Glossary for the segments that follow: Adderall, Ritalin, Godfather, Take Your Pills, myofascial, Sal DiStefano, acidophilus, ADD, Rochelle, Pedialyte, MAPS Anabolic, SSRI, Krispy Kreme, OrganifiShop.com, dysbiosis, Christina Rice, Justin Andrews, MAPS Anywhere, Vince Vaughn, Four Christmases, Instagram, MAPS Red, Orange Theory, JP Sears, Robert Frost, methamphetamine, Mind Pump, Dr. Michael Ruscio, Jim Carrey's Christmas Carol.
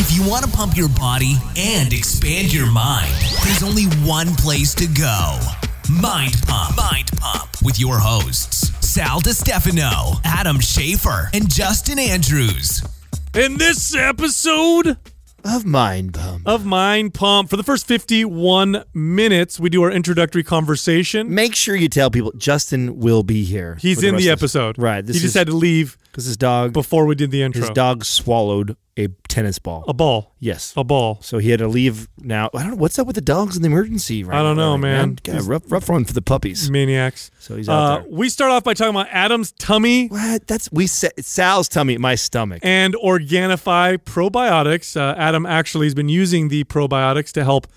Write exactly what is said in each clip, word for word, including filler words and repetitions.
If you want to pump your body and expand your mind, there's only one place to go. Mind Pump. Mind Pump. With your hosts, Sal DiStefano, Adam Schafer, and Justin Andrews. In this episode of Mind Pump. Of Mind Pump. For the first fifty-one minutes, we do our introductory conversation. Make sure you tell people Justin will be here. He's in the, the episode. Of, right. This he is, just had to leave because his dog before we did the intro. His dog swallowed a tennis ball. A ball. Yes. A ball. So he had to leave now. I don't know. What's up with the dogs in the emergency right now? I don't know, right, man. man. Rough, rough run for the puppies. Maniacs. So he's out uh, there. We start off by talking about Adam's tummy. What? That's we Sal's tummy, my stomach. And Organifi Probiotics. Uh, Adam actually has been using the probiotics to help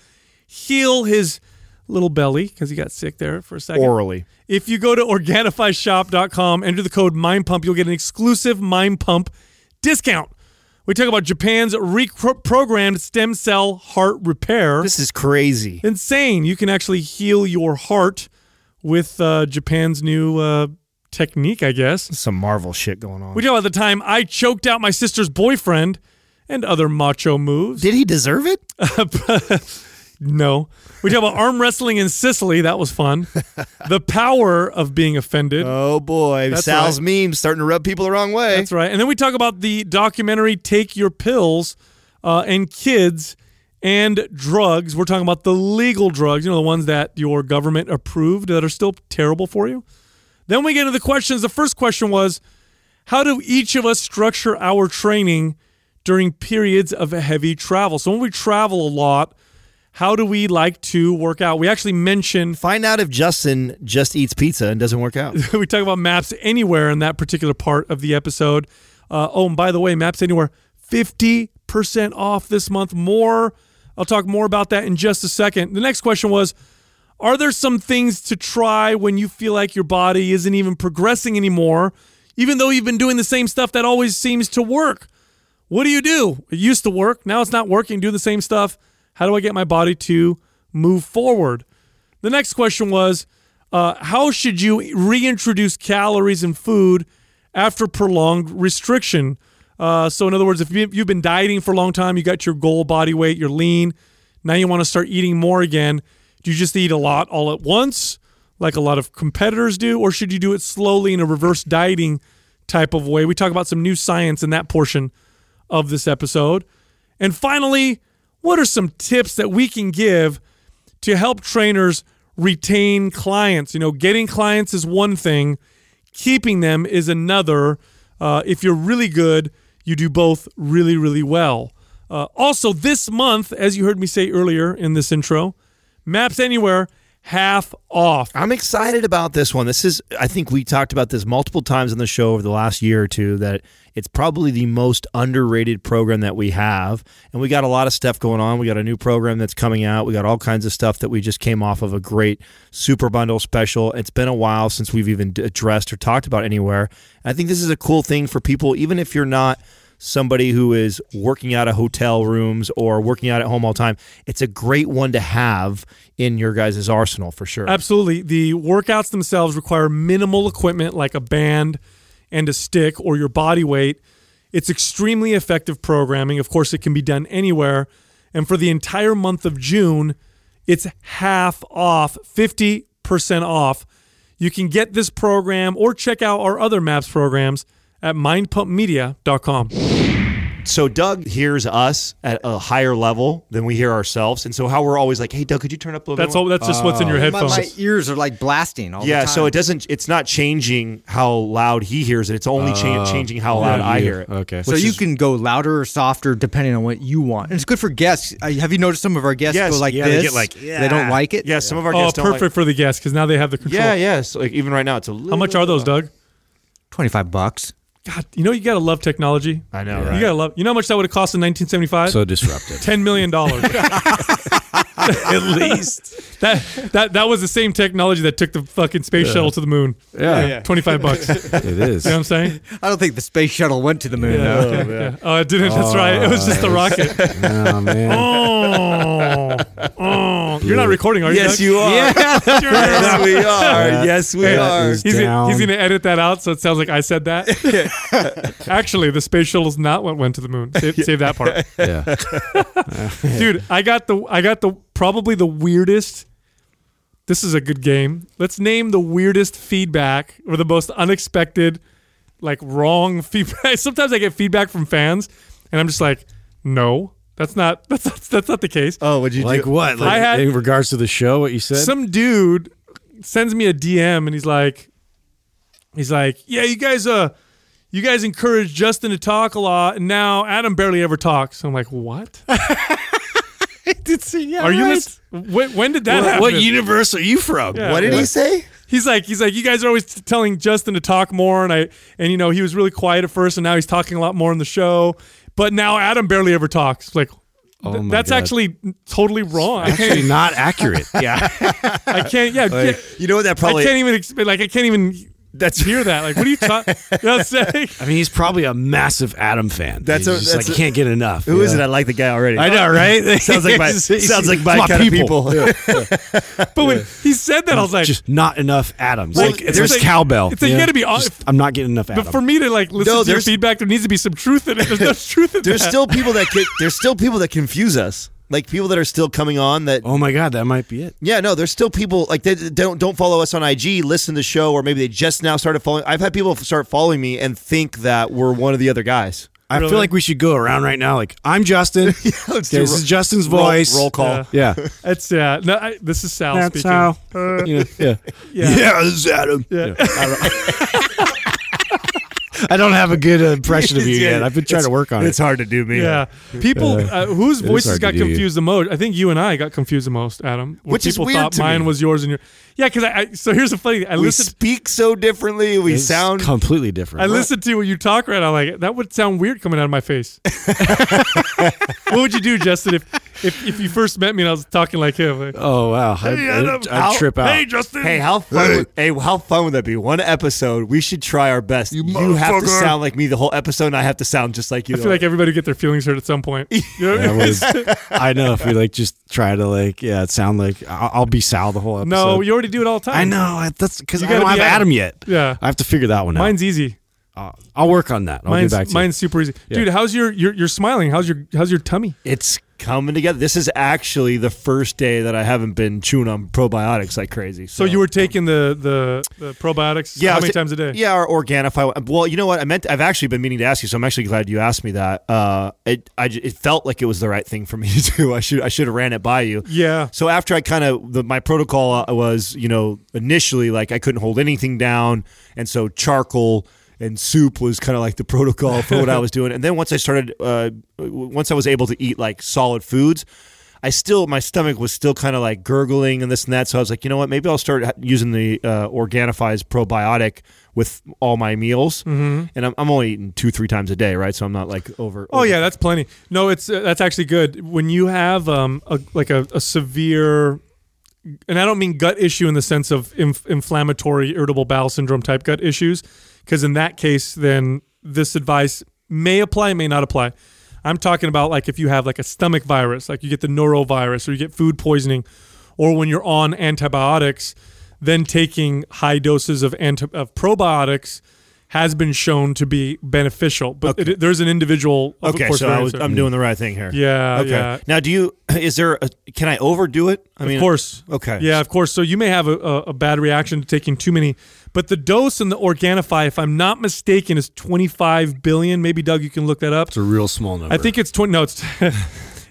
heal his little belly because he got sick there for a second. Orally. If you go to Organifi Shop dot com, enter the code MindPump, you'll get an exclusive Mind Pump discount. We talk about Japan's reprogrammed stem cell heart repair. This is crazy. Insane. You can actually heal your heart with uh, Japan's new uh, technique, I guess. Some Marvel shit going on. We talk about the time I choked out my sister's boyfriend and other macho moves. Did he deserve it? No. We talk about arm wrestling in Sicily. That was fun. The power of being offended. Oh, boy. That's Sal's right. Memes starting to rub people the wrong way. That's right. And then we talk about the documentary Take Your Pills uh, and kids and drugs. We're talking about the legal drugs, you know, the ones that your government approved that are still terrible for you. Then we get into the questions. The first question was, how do each of us structure our training during periods of heavy travel? So when we travel a lot, how do we like to work out? We actually mention... Find out if Justin just eats pizza and doesn't work out. We talk about MAPS Anywhere in that particular part of the episode. Uh, oh, and by the way, MAPS Anywhere, fifty percent off this month. More. I'll talk more about that in just a second. The next question was, are there some things to try when you feel like your body isn't even progressing anymore, even though you've been doing the same stuff that always seems to work? What do you do? It used to work. Now it's not working. Do the same stuff. How do I get my body to move forward? The next question was, uh, how should you reintroduce calories and food after prolonged restriction? Uh, so in other words, if you've been dieting for a long time, you got your goal body weight, you're lean, now you want to start eating more again. Do you just eat a lot all at once, like a lot of competitors do, or should you do it slowly in a reverse dieting type of way? We talk about some new science in that portion of this episode. And finally, what are some tips that we can give to help trainers retain clients? You know, getting clients is one thing. Keeping them is another. Uh, if you're really good, you do both really, really well. Uh, also, this month, as you heard me say earlier in this intro, MAPS Anywhere, half off. I'm excited about this one. This is, I think we talked about this multiple times on the show over the last year or two, that it's probably the most underrated program that we have. And we got a lot of stuff going on. We got a new program that's coming out. We got all kinds of stuff that we just came off of a great Super Bundle special. It's been a while since we've even addressed or talked about Anywhere. And I think this is a cool thing for people, even if you're not somebody who is working out of hotel rooms or working out at home all the time. It's a great one to have in your guys' arsenal for sure. Absolutely. The workouts themselves require minimal equipment like a band and a stick or your body weight. It's extremely effective programming. Of course, it can be done anywhere. And for the entire month of June, it's half off, fifty percent off. You can get this program or check out our other MAPS programs at mind pump media dot com. So Doug hears us at a higher level than we hear ourselves. And so how we're always like, hey, Doug, could you turn up a little bit? That's, all, that's just uh, what's in your headphones. My, my ears are like blasting all yeah, the time. Yeah, so it doesn't, it's not changing how loud he hears it. It's only uh, cha- changing how loud yeah, I hear it. Okay. So you is, can go louder or softer depending on what you want. And it's good for guests. Uh, have you noticed some of our guests yes, go like yeah, this? They get like, yeah. They don't like it? Yeah, some of our oh, guests don't like it. Oh, perfect for the guests because now they have the control. Yeah, yeah. So like even right now, it's a little. How much are those, Doug? twenty-five bucks. God, you know you gotta love technology. I know, yeah. right? You gotta love. You know how much that would have cost in nineteen seventy-five? So disruptive. Ten million dollars, at least. That that that was the same technology that took the fucking space yeah. shuttle to the moon. Yeah, yeah, yeah. twenty-five bucks. It is. You know what I'm saying? I don't think the space shuttle went to the moon. Yeah. No. Oh, yeah. oh, it didn't. That's oh, right. It was just a rocket. Oh man. Oh, oh. You're not recording, are you? Yes, Doug? You are. Yeah. Yes, we are. Yeah. Yes, we are. He's, he's going to edit that out so it sounds like I said that. Actually, the space shuttle is not what went to the moon. Save, save that part. Yeah. Dude, I got the I got the probably the weirdest. This is a good game. Let's name the weirdest feedback or the most unexpected, like, wrong feedback. Sometimes I get feedback from fans, and I'm just like, no, that's not that's not, that's not the case. Oh, what'd you like do? What? Like I had, in regards to the show, what you said? Some dude sends me a D M, and he's like, he's like, yeah, you guys, uh, you guys encourage Justin to talk a lot, and now Adam barely ever talks. I'm like, what? I did see. Yeah, are right. you? Mis- when, when did that what, happen? What universe are you from? Yeah. What did what? he say? He's like, he's like, you guys are always t- telling Justin to talk more, and I, and you know, he was really quiet at first, and now he's talking a lot more in the show. But now Adam barely ever talks. Like, oh th- that's God. actually totally wrong. It's actually not accurate. Yeah, I can't. Yeah, like, you know what? That probably. I can't even exp- like. I can't even. That's hear that. Like, what are you talking? You know what I'm saying? I mean, he's probably a massive Adam fan. That's, a, just that's like, a, can't get enough. Who yeah. is it? I like the guy already. I know, right? sounds like my sounds like my, my kind people. of people. Yeah. Yeah. But when yeah. he said that, I was like, just not enough Adams. Well, like, it's there's like, cowbell. It's like yeah. you got to be honest. Just, I'm not getting enough Adam. But for me to like listen no, to your feedback, there needs to be some truth in it. There's no truth in there's that. Still people that can, there's still people that confuse us. Like people that are still coming on that. Oh my God, that might be it. Yeah, no, there's still people like they don't don't follow us on I G, listen to the show, or maybe they just now started following. I've had people start following me and think that we're one of the other guys. I really? feel like we should go around right now. Like I'm Justin. yeah, let's do this ro- is Justin's voice. Roll, roll call. Yeah, yeah. That's yeah. No, I, this is Sal. That's speaking. Sal. Uh, you know, yeah. yeah, yeah. This is Adam. Yeah. yeah. I don't have a good impression of you yeah, yet. I've been trying to work on it. It's hard to do me. Yeah, people uh, whose voices got confused the most. I think you and I got confused the most, Adam. Which is weird to me. People thought mine was yours and your. Yeah, because I, I. So here's the funny thing. I we listened, speak so differently. We sound completely different. I listened to when you talk right now. Like that would sound weird coming out of my face. What would you do, Justin, if, if if you first met me and I was talking like him? Like, oh wow, hey, I, Adam, I'd, I'd how, trip out. Hey Justin. Hey, how fun? Hey. Would, hey, how fun would that be? One episode. We should try our best. You, you have to sound like me the whole episode, and I have to sound just like you. I feel like everybody get their feelings hurt at some point. You know what I mean? was, I know if we like just try to like yeah sound like I'll, I'll be Sal the whole episode. No, you already do it all the time. I know that's because I don't have Adam. Adam yet. Yeah, I have to figure that one out. Mine's easy. Uh, I'll work on that. I'll mine's, get back to mine's you. super easy, yeah. Dude. How's your you're, you're smiling? How's your how's your tummy? It's coming together. This is actually the first day that I haven't been chewing on probiotics like crazy. So, so you were taking the, the, the probiotics yeah, how many t- times a day? Yeah, or Organifi. Well, you know what? I meant I've actually been meaning to ask you, so I'm actually glad you asked me that. Uh, it I, it felt like it was the right thing for me to do. I should I should have ran it by you. Yeah. So after I kind of my protocol was, you know, initially like I couldn't hold anything down, and so charcoal and soup was kind of like the protocol for what I was doing. And then once I started, uh, once I was able to eat like solid foods, I still, my stomach was still kind of like gurgling and this and that. So I was like, you know what, maybe I'll start using the uh, Organifi's probiotic with all my meals. Mm-hmm. And I'm, I'm only eating two, three times a day, right? So I'm not like over. Oh over. yeah, that's plenty. No, it's, uh, that's actually good. When you have um a, like a, a severe, and I don't mean gut issue in the sense of inf- inflammatory, irritable bowel syndrome type gut issues. Because in that case, then this advice may apply, may not apply. I'm talking about like if you have like a stomach virus, like you get the norovirus or you get food poisoning, or when you're on antibiotics, then taking high doses of anti- of probiotics has been shown to be beneficial. But okay. it, there's an individual. Of okay, course so I was, I'm doing the right thing here. Yeah. Okay. Yeah. Now, do you? Is there? A, can I overdo it? I mean, of course. Okay. Yeah, of course. So you may have a, a bad reaction to taking too many. But the dose in the Organifi, if I'm not mistaken, is twenty-five billion. Maybe, Doug, you can look that up. It's a real small number. I think it's twenty. No, it's. I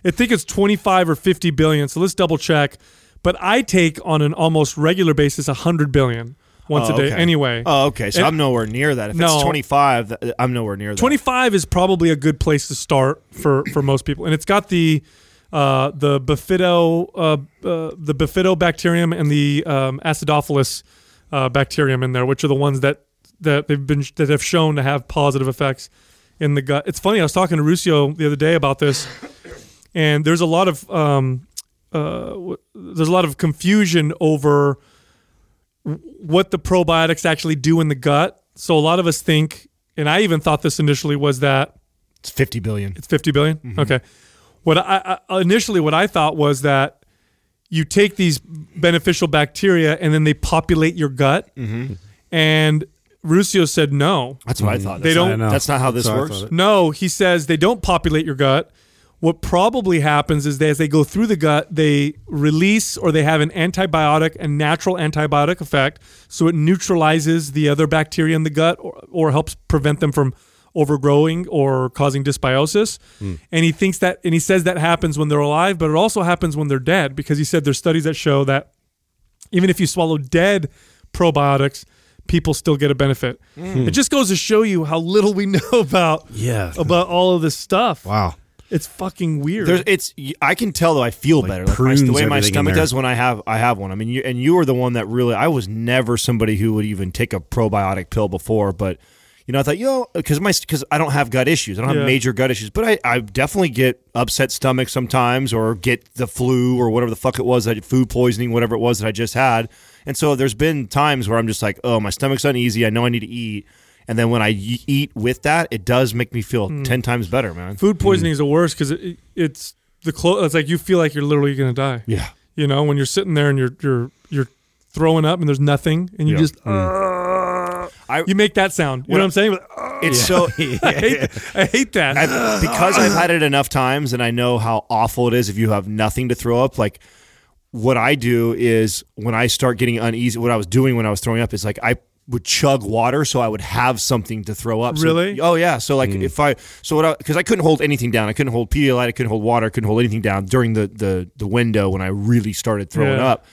think it's twenty-five or fifty billion. So let's double check. But I take on an almost regular basis one hundred billion once oh, a day. Okay. Anyway. Oh, okay. So and, I'm nowhere near that. If no, it's twenty-five, I'm nowhere near that. twenty-five is probably a good place to start for for most people, and it's got the uh, the bifido uh, uh, the bifidobacterium and the um, acidophilus. Uh, bacterium in there, which are the ones that, that they've been that have shown to have positive effects in the gut. It's funny. I was talking to Ruscio the other day about this, and there's a lot of um, uh, there's a lot of confusion over what the probiotics actually do in the gut. So a lot of us think, and I even thought this initially was that it's fifty billion. It's fifty billion. Mm-hmm. Okay. What I, I initially what I thought was that you take these beneficial bacteria and then they populate your gut. Mm-hmm. And Ruscio said no. That's what I thought. That's, they don't, not, I that's not how this so works. No, he says they don't populate your gut. What probably happens is that as they go through the gut, they release or they have an antibiotic, a natural antibiotic effect, so it neutralizes the other bacteria in the gut or, or helps prevent them from overgrowing or causing dysbiosis. Mm. And he thinks that, and he says that happens when they're alive, but it also happens when they're dead, because he said there's studies that show that even if you swallow dead probiotics, people still get a benefit. Mm. It just goes to show you how little we know about yeah. about all of this stuff. Wow. It's fucking weird. There's, it's I can tell though I feel like better. Like my, the way my stomach does when I have I have one. I mean, you, and you were the one that really. I was never somebody who would even take a probiotic pill before, but you know I thought you know because my because I don't have gut issues. I don't yeah. have major gut issues, but I, I definitely get upset stomach sometimes, or get the flu or whatever the fuck it was, food poisoning, whatever it was that I just had. And so there's been times where I'm just like, oh, my stomach's uneasy. I know I need to eat. And then when I eat with that, it does make me feel mm. ten times better, man. Food poisoning mm. is the worst because it, it's the clo- It's like you feel like you're literally going to die. Yeah, you know when you're sitting there and you're you're you're throwing up and there's nothing and you yeah. just mm. uh, I, you make that sound. You know what I'm saying? It's yeah. so I, hate, I hate that I've, because I've had it enough times and I know how awful it is if you have nothing to throw up. Like what I do is when I start getting uneasy, what I was doing when I was throwing up is like I. would chug water so I would have something to throw up. So, really? Oh yeah. So like mm. if I so what I because I couldn't hold anything down. I couldn't hold Pedialyte. I couldn't hold water. I couldn't hold anything down during the the, the window when I really started throwing yeah. up.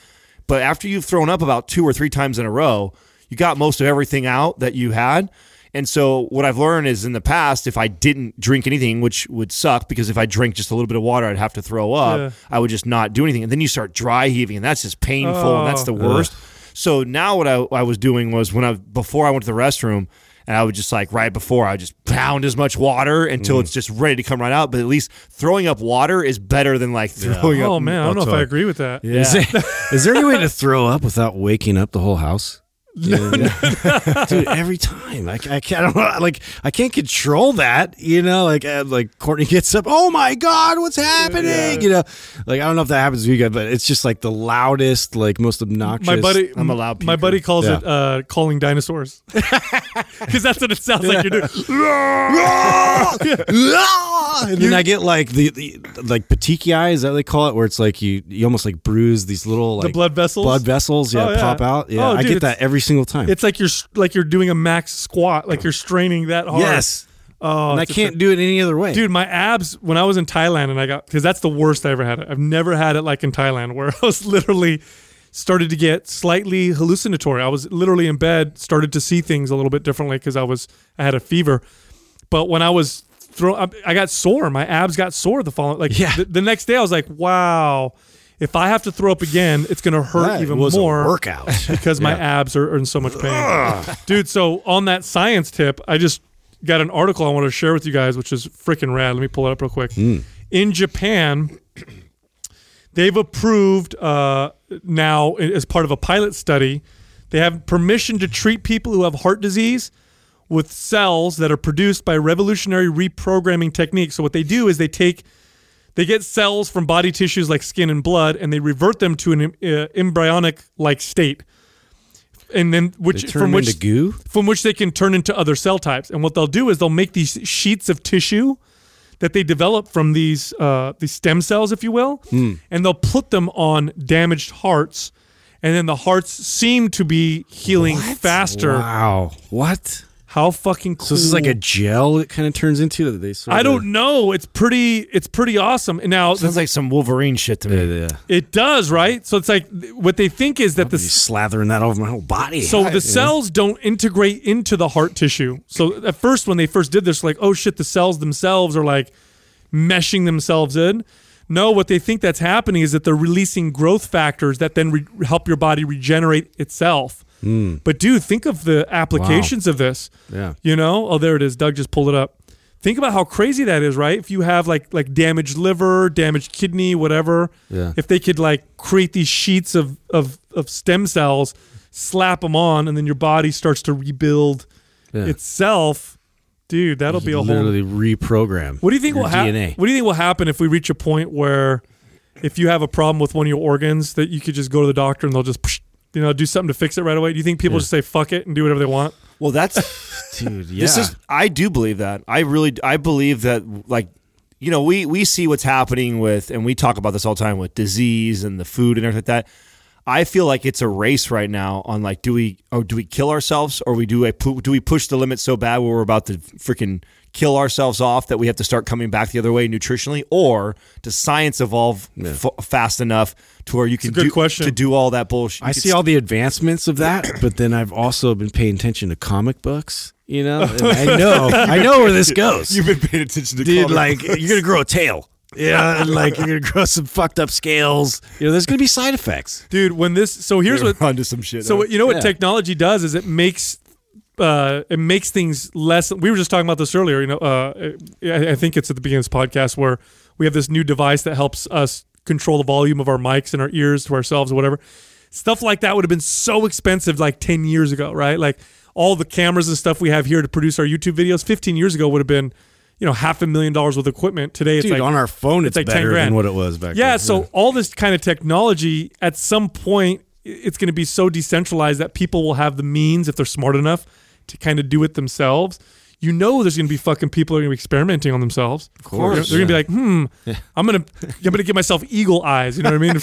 But after you've thrown up about two or three times in a row, you got most of everything out that you had. And so what I've learned is in the past, if I didn't drink anything, which would suck because if I drank just a little bit of water, I'd have to throw up. Yeah. I would just not do anything, and then you start dry heaving, and that's just painful, oh. and that's the worst. Ugh. So now what I, I was doing was when I before I went to the restroom, and I would just like right before I would just pound as much water until mm. it's just ready to come right out. But at least throwing up water is better than like throwing yeah. up. Oh man, I don't know if I agree with that. Yeah. Is, there, is there any way to throw up without waking up the whole house? Yeah, no, yeah. No, no. Dude, every time like I can't I don't, like I can't control that, you know. Like uh, like Courtney gets up, oh my god, what's happening? Yeah. You know, like I don't know if that happens to you guys, but it's just like the loudest, like most obnoxious. My buddy, I'm a loud puker. My buddy calls yeah. it uh, calling dinosaurs because that's what it sounds yeah. like you're doing. And then I get like the, the like petechiae, is that what they call it, where it's like you you almost like bruise these little like the blood vessels, blood vessels, yeah, oh, yeah. pop out. Yeah, oh, dude, I get that every. Single time. It's like you're like you're doing a max squat, like you're straining that hard. Yes. Oh, and I can't a, do it any other way. Dude, my abs, when I was in Thailand and I got, because that's the worst I ever had it. I've never had it like in Thailand where I was literally started to get slightly hallucinatory. I was literally in bed, started to see things a little bit differently because I was, I had a fever. But when I was, throw, I, I got sore. My abs got sore the following, like yeah. the, the next day I was like, wow. If I have to throw up again, it's going to hurt that even was more. A workout because yeah. my abs are, are in so much pain, dude. So on that science tip, I just got an article I want to share with you guys, which is freaking rad. Let me pull it up real quick. Mm. In Japan, they've approved uh, now as part of a pilot study, they have permission to treat people who have heart disease with cells that are produced by revolutionary reprogramming techniques. So what they do is they take. They get cells from body tissues like skin and blood, and they revert them to an uh, embryonic-like state, and then which they turn from which into goo? From which they can turn into other cell types. And what they'll do is they'll make these sheets of tissue that they develop from these uh, these stem cells, if you will, mm. and they'll put them on damaged hearts, and then the hearts seem to be healing what? faster. Wow! What? How fucking cool. So this is like a gel it kind of turns into? That they sort I don't of... know. It's pretty It's pretty awesome. And now sounds like some Wolverine shit to me. Yeah, yeah. It does, right? So it's like what they think is that the... slathering that over my whole body. So I, the cells yeah. don't integrate into the heart tissue. So at first, when they first did this, like, oh shit, the cells themselves are like meshing themselves in. No, what they think that's happening is that they're releasing growth factors that then re- help your body regenerate itself. Mm. But dude, think of the applications wow. of this. Yeah, you know. Oh, there it is. Doug just pulled it up. Think about how crazy that is, right? If you have like like damaged liver, damaged kidney, whatever. Yeah. If they could like create these sheets of of of stem cells, slap them on, and then your body starts to rebuild yeah. itself. Dude, that'll you be a literally whole literally reprogram. What do you think will happen? What do you think will happen if we reach a point where if you have a problem with one of your organs, that you could just go to the doctor and they'll just, you know, do something to fix it right away? Do you think people yeah. just say fuck it and do whatever they want? Well, that's dude. Yeah, this is. I do believe that. I really. I believe that. Like, you know, we we see what's happening with, and we talk about this all the time with disease and the food and everything like that. I feel like it's a race right now on like, do we oh do we kill ourselves or we do a, do we push the limit so bad where we're about to freaking kill ourselves off that we have to start coming back the other way nutritionally, or does science evolve yeah. f- fast enough to where you can do, to do all that bullshit? I see st- all the advancements of that, but then I've also been paying attention to comic books. You know, and I know I know where this goes. You've been paying attention to dude, comic like books. You're gonna grow a tail. Yeah, and like you're gonna grow some fucked up scales. You know, there's gonna be side effects, dude. When this, so here's They're what onto some shit. So huh? you know what yeah. technology does is it makes uh, it makes things less. We were just talking about this earlier. You know, uh, I, I think it's at the beginning of this podcast where we have this new device that helps us control the volume of our mics and our ears to ourselves or whatever. Stuff like that would have been so expensive like ten years ago, right? Like all the cameras and stuff we have here to produce our YouTube videos fifteen years ago would have been, you know, half a million dollars worth of equipment. Today, it's Dude, like on our phone, it's, it's like better than what it was back yeah, then. So yeah, so all this kind of technology, at some point, it's going to be so decentralized that people will have the means, if they're smart enough, to kind of do it themselves. You know, there's going to be fucking people who are going to be experimenting on themselves. Of course, they're, they're yeah. going to be like, hmm, yeah. I'm going to, I'm going to give myself eagle eyes. You know what I mean?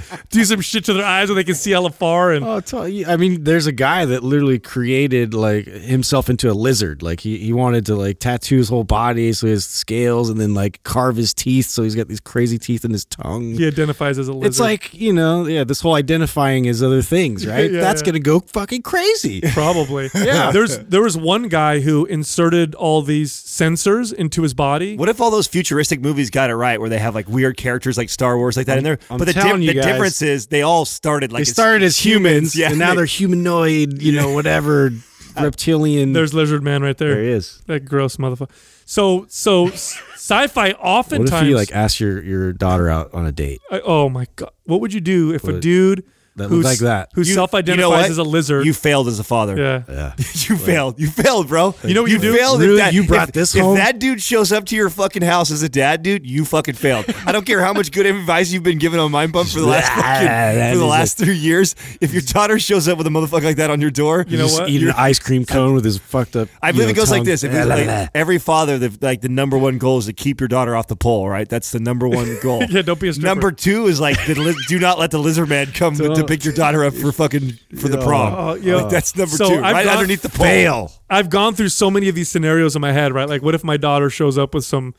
Like, do some shit to their eyes where they can see hella far. And oh, t- I mean, there's a guy that literally created like himself into a lizard. Like he, he wanted to like tattoo his whole body so he has scales, and then like carve his teeth so he's got these crazy teeth in his tongue. He identifies as a lizard. It's like, you know, yeah, this whole identifying as other things, right? yeah, That's yeah. going to go fucking crazy. Probably. yeah. There's there was one guy who inserted all these sensors into his body. What if all those futuristic movies got it right, where they have like weird characters like Star Wars like that I'm, in there? I'm but the, di- the guys, difference is they all started like they started as humans, humans yeah. and now they're humanoid, you know, whatever reptilian. There's Lizard Man right there. There he is. That gross motherfucker. So so sci-fi oftentimes. What if you like ask your your daughter out on a date? I, oh my god! What would you do if what? a dude? That who's, like that. Who you, self-identifies you know as a lizard. You failed as a father. Yeah. yeah. You like, failed. You failed, bro. Like, you know what you, you do? Failed really? That, you brought if, this if home? If that dude shows up to your fucking house as a dad, dude, you fucking failed. I don't care how much good advice you've been given on Mind Pump for the last fucking, for the last three years. If your daughter shows up with a motherfucker like that on your door, you, you know just what? Eat an ice cream cone with his fucked up I believe know, it goes tongue. Like this. If blah, blah, blah. Like, every father, the, like the number one goal is to keep your daughter off the pole, right? That's the number one goal. Yeah, don't be a stripper. Number two is like, do not let the lizard man come to pick your daughter up for fucking for the prom. Oh, yeah. Like that's number so two, I've right gone, underneath the pole. I've gone through so many of these scenarios in my head, right? Like, what if my daughter shows up with some,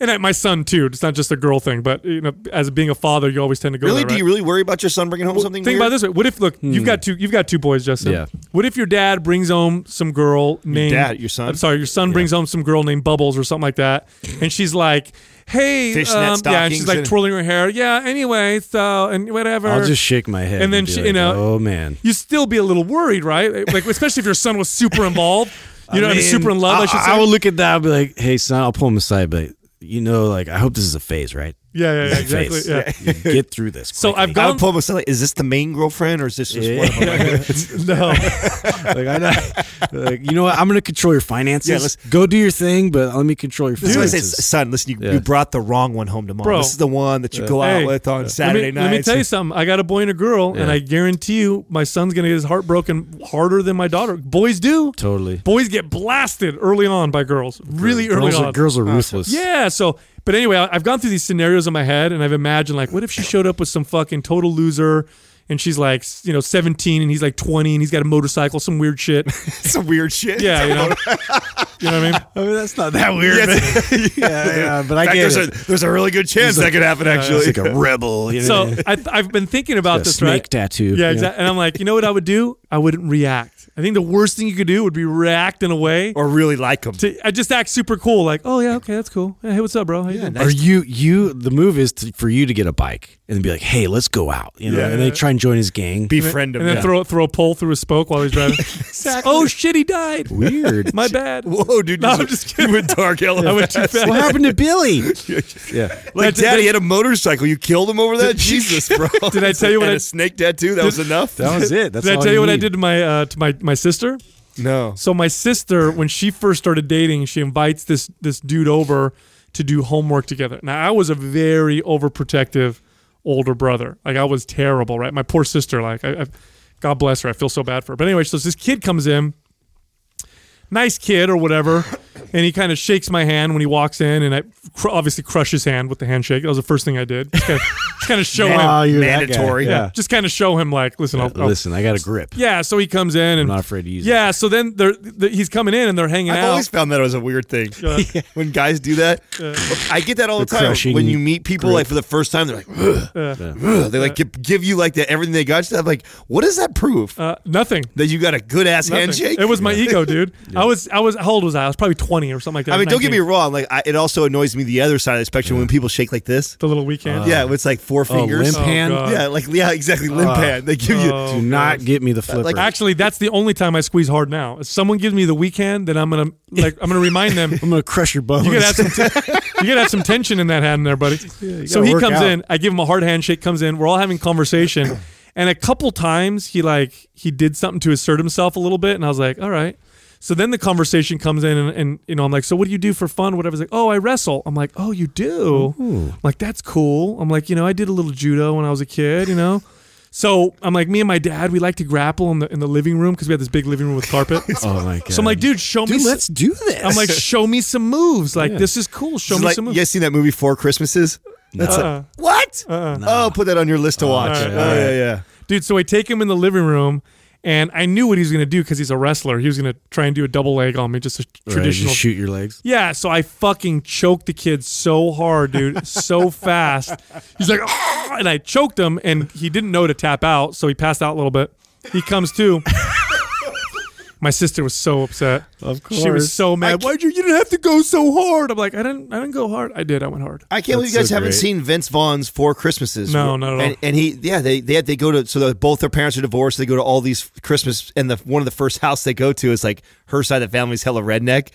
and I, my son too. It's not just a girl thing, but you know, as being a father, you always tend to go. Really, there, do right? you really worry about your son bringing home well, something? Think weird? About it this way. What if look, hmm. you've got two, you've got two boys, Justin. Yeah. What if your dad brings home some girl named your dad, your son? I'm sorry, your son yeah. brings home some girl named Bubbles or something like that, and she's like, hey, um, yeah, and she's like and twirling her hair. Yeah, anyway, so, and whatever. I'll just shake my head. And then, and she, like, you know, oh man. You still be a little worried, right? Like, especially if your son was super involved. You know, I mean, super in love, I, I should say. I will look at that and be like, hey, son, I'll pull him aside, but you know, like, I hope this is a phase, right? Yeah, yeah, yeah exactly. Yeah. You get through this. So quickly. I've gone. I would pull myself, like, is this the main girlfriend or is this just yeah. one of them? No. like, I not, like, you know what? I'm going to control your finances. Yeah, let's go do your thing, but let me control your finances. Dude, son, listen, you, yeah. you brought the wrong one home to mom. Bro, this is the one that you yeah. go out hey, with on yeah. Saturday night. Let me tell you something. I got a boy and a girl, yeah. and I guarantee you my son's going to get his heart broken harder than my daughter. Boys do. Totally. Boys get blasted early on by girls. Really girls, early girls on. Are, girls are ruthless. Yeah, so... But anyway, I've gone through these scenarios in my head, and I've imagined, like, what if she showed up with some fucking total loser, and she's like, you know, seventeen, and he's like twenty, and he's got a motorcycle, some weird shit. Some weird shit? Yeah, you know. You know what I mean? I mean, that's not that weird. Yes. yeah, yeah, but I fact, get there's it. A, there's a really good chance like, that could happen, actually. He's like a rebel. You know? So I th- I've been thinking about it's a this, snake right? tattoo. Yeah, exactly. Yeah. And I'm like, you know what I would do? I wouldn't react. I think the worst thing you could do would be react in a way, or really like them. I just act super cool, like, oh yeah, okay, that's cool. Hey, what's up, bro? How you yeah, doing? Nice. Or you, you. The move is to, for you to get a bike and be like, hey, let's go out, you know. Yeah, and yeah. they try and join his gang, befriend him, and then yeah. throw throw a pole through his spoke while he's driving. Exactly. Oh shit, he died. Weird. My bad. Whoa, dude. No, I'm just kidding. You went dark. Yellow. I went too fast. What happened to Billy? yeah, like Dad, he had a motorcycle. You killed him over that. Jesus, bro. Did I tell you what? I, a snake tattoo. That was enough. That was it. That's did all I tell you what I did to my uh, to my My sister? No. So my sister, when she first started dating, she invites this this dude over to do homework together. Now, I was a very overprotective older brother. Like, I was terrible, right? My poor sister, like, I, I, God bless her. I feel so bad for her. But anyway, so this kid comes in, nice kid or whatever, and he kind of shakes my hand when he walks in, and I cr- obviously crush his hand with the handshake. That was the first thing I did. Just kind of, just kind of show Man, him. Mandatory. Yeah. yeah. Just kind of show him, like, listen. Yeah, I'll, I'll, listen, I got a grip. Yeah, so he comes in. And, I'm not afraid to use yeah, it. Yeah, so then they're, they're, he's coming in, and they're hanging I've out. I've always found that was a weird thing. Yeah. When guys do that, yeah. I get that all the, the time. When you meet people, grip. like, for the first time, they're like, ugh, yeah. ugh. They, like, give, give you, like, the, everything they got. I'm like, what does that prove? Uh, nothing. That you got a good-ass nothing. handshake? It was my ego, dude. Yeah. I was, I was, how old was I? I was probably twenty or something like that. I mean, nineteen. Don't get me wrong. Like, I, it also annoys me the other side of the spectrum yeah. when people shake like this. The little weak hand. Uh, yeah, it's like four fingers. Oh, limp hand? Oh, yeah, like, yeah, exactly. Limp uh, hand. They give oh, you. Do God. not get me the flipper. Like, actually, that's the only time I squeeze hard now. If someone gives me the weak hand, then I'm going to, like, I'm going to remind them. I'm going to crush your bones. You're going to have some tension in that hand there, buddy. Yeah, so he comes out. in. I give him a hard handshake, comes in. We're all having conversation. And a couple times he, like, he did something to assert himself a little bit. And I was like, all right. So then the conversation comes in, and, and you know, I'm like, so what do you do for fun? Whatever. He's like, oh, I wrestle. I'm like, oh, you do? I'm like, that's cool. I'm like, you know, I did a little judo when I was a kid, you know? So I'm like, me and my dad, we like to grapple in the in the living room because we had this big living room with carpet. Oh my God. So I'm like, dude, show dude, me. Dude, let's some, do this. I'm like, show me some moves. Like, yeah. this is cool. Show me like, some moves. You guys seen that movie, Four Christmases? No. That's uh-uh. a, what? Uh-uh. Oh, put that on your list to watch. All right, all right. Oh, yeah, yeah. Dude, so I take him in the living room. And I knew what he was going to do because he's a wrestler. He was going to try and do a double leg on me, just a traditional. Right, just shoot your legs? Yeah, so I fucking choked the kid so hard, dude, so fast. He's like, oh! And I choked him, and he didn't know to tap out, so he passed out a little bit. He comes to. My sister was so upset. Of course. She was so mad. Why'd you, you didn't have to go so hard. I'm like, I didn't I didn't go hard. I did. I went hard. I can't believe you guys so haven't great. seen Vince Vaughn's Four Christmases. No, not at all. And, and he, yeah, they they, they go to, so the, both their parents are divorced. So they go to all these Christmas, and the one of the first house they go to is like her side of the family's hella redneck.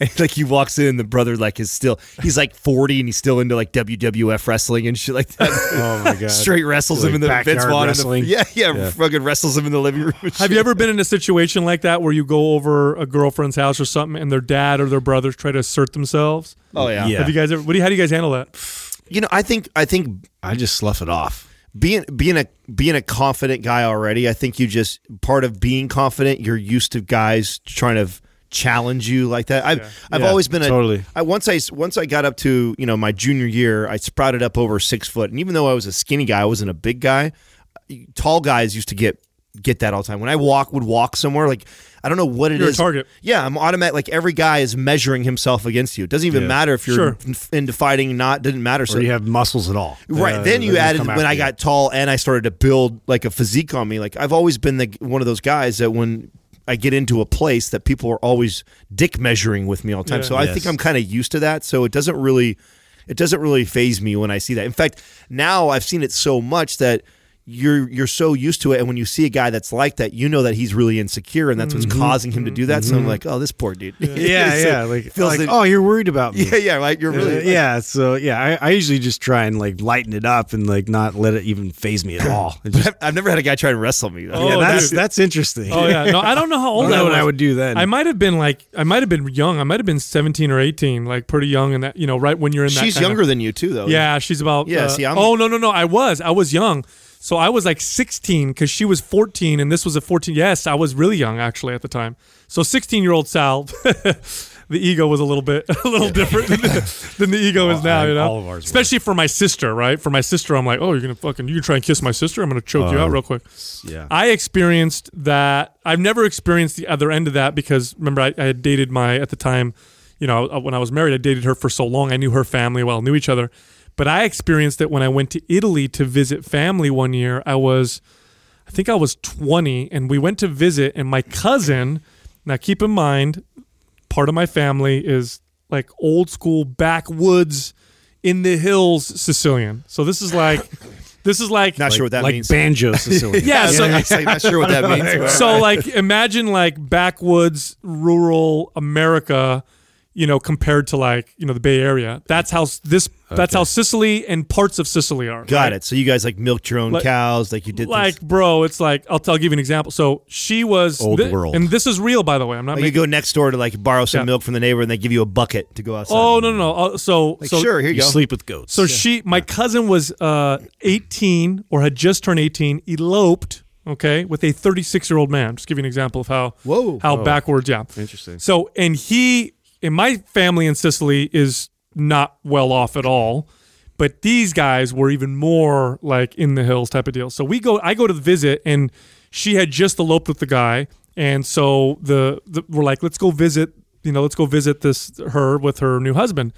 And like he walks in, and the brother like is still, he's like forty, and he's still into like W W F wrestling and shit like that. Oh my God! Straight wrestles like him in the Vince Vaughn. Wrestling. Yeah, yeah, yeah, fucking wrestles him in the living room. Have shit. you ever been in a situation like that where you go over a girlfriend's house or something, and their dad or their brothers try to assert themselves? Oh yeah. yeah. Have you guys ever? What do you, how do you guys handle that? You know, I think I think I just slough it off. Being being a being a confident guy already, I think you just part of being confident. You're used to guys trying to. challenge you like that. I've yeah. I've yeah, always been a totally. I once I once I got up to you know my junior year, I sprouted up over six foot, and even though I was a skinny guy, I wasn't a big guy. Tall guys used to get get that all the time. When I walk would walk somewhere, like I don't know what it You're is. A target. Yeah, I'm automatic. Like every guy is measuring himself against you. It doesn't even yeah. matter if you're sure. into fighting. Not doesn't matter. So or you have muscles at all. Right. Uh, then you added when I you. got tall and I started to build like a physique on me. Like I've always been the one of those guys that when. I get into a place that people are always dick measuring with me all the time. Yeah. So I yes. think I'm kind of used to that. So it doesn't really, it doesn't really faze me when I see that. In fact, now I've seen it so much that you're, you're so used to it. And when you see a guy that's like that, you know that he's really insecure, and that's what's mm-hmm. causing him to do that. Mm-hmm. So I'm like, oh, this poor dude. Yeah. yeah. so yeah. Like, feels like, like, oh, you're worried about me. Yeah. Yeah. Like you're really, uh, like, yeah. So yeah, I, I usually just try and like lighten it up and like not let it even faze me at all. Just, I've, I've never had a guy try to wrestle me. Though. Oh, yeah, that's, that's interesting. Oh yeah. No, I don't know how old I, don't I know was. What I would do then. I might've been like, I might've been young. I might've been seventeen or eighteen, like pretty young. And that, you know, right when you're in that. She's younger of, than you too though. Yeah. She's about, yeah. Uh, see, I'm, oh no, no, no. I was, I was young. So I was like sixteen because she was fourteen and this was a fourteen. Yes, I was really young actually at the time. So sixteen-year-old Sal, the ego was a little bit, a little different than the, than the ego well, is now, I, you know? All of ours Especially were. for my sister, right? For my sister, I'm like, oh, you're going to fucking, you're going to try and kiss my sister? I'm going to choke uh, you out real quick. Yeah. I experienced that. I've never experienced the other end of that because remember I, I had dated my, at the time, you know, when I was married, I dated her for so long. I knew her family well, knew each other. But I experienced it when I went to Italy to visit family one year. I was, I think I was twenty, and we went to visit, and my cousin, now keep in mind, part of my family is like old school backwoods in the hills Sicilian. So this is like... This is like not like, sure what that like means. Banjo Sicilian. yeah, so yeah, like, not sure what that means. So like imagine like backwoods rural America, you know, compared to like, you know, the Bay Area. That's how this, okay. that's how Sicily and parts of Sicily are. Got right? it. So you guys like milked your own like, cows, like you did Like, this. bro, it's like, I'll, I'll give you an example. So she was- Old th- world. And this is real, by the way. I'm not like making- You go next door to like borrow some yeah. milk from the neighbor and they give you a bucket to go outside. Oh, no, no, no. Uh, so, like, so- Sure, here you, you go. Sleep with goats. So yeah. she, my cousin was uh, eighteen or had just turned eighteen, eloped- Okay, with a thirty-six-year-old man. Just give you an example of how Whoa. how oh. backwards, yeah. Interesting. So, and he, and my family in Sicily is not well off at all, but these guys were even more like in the hills type of deal. So we go, I go to visit, and she had just eloped with the guy, and so the, the we're like, let's go visit, you know, let's go visit this her with her new husband.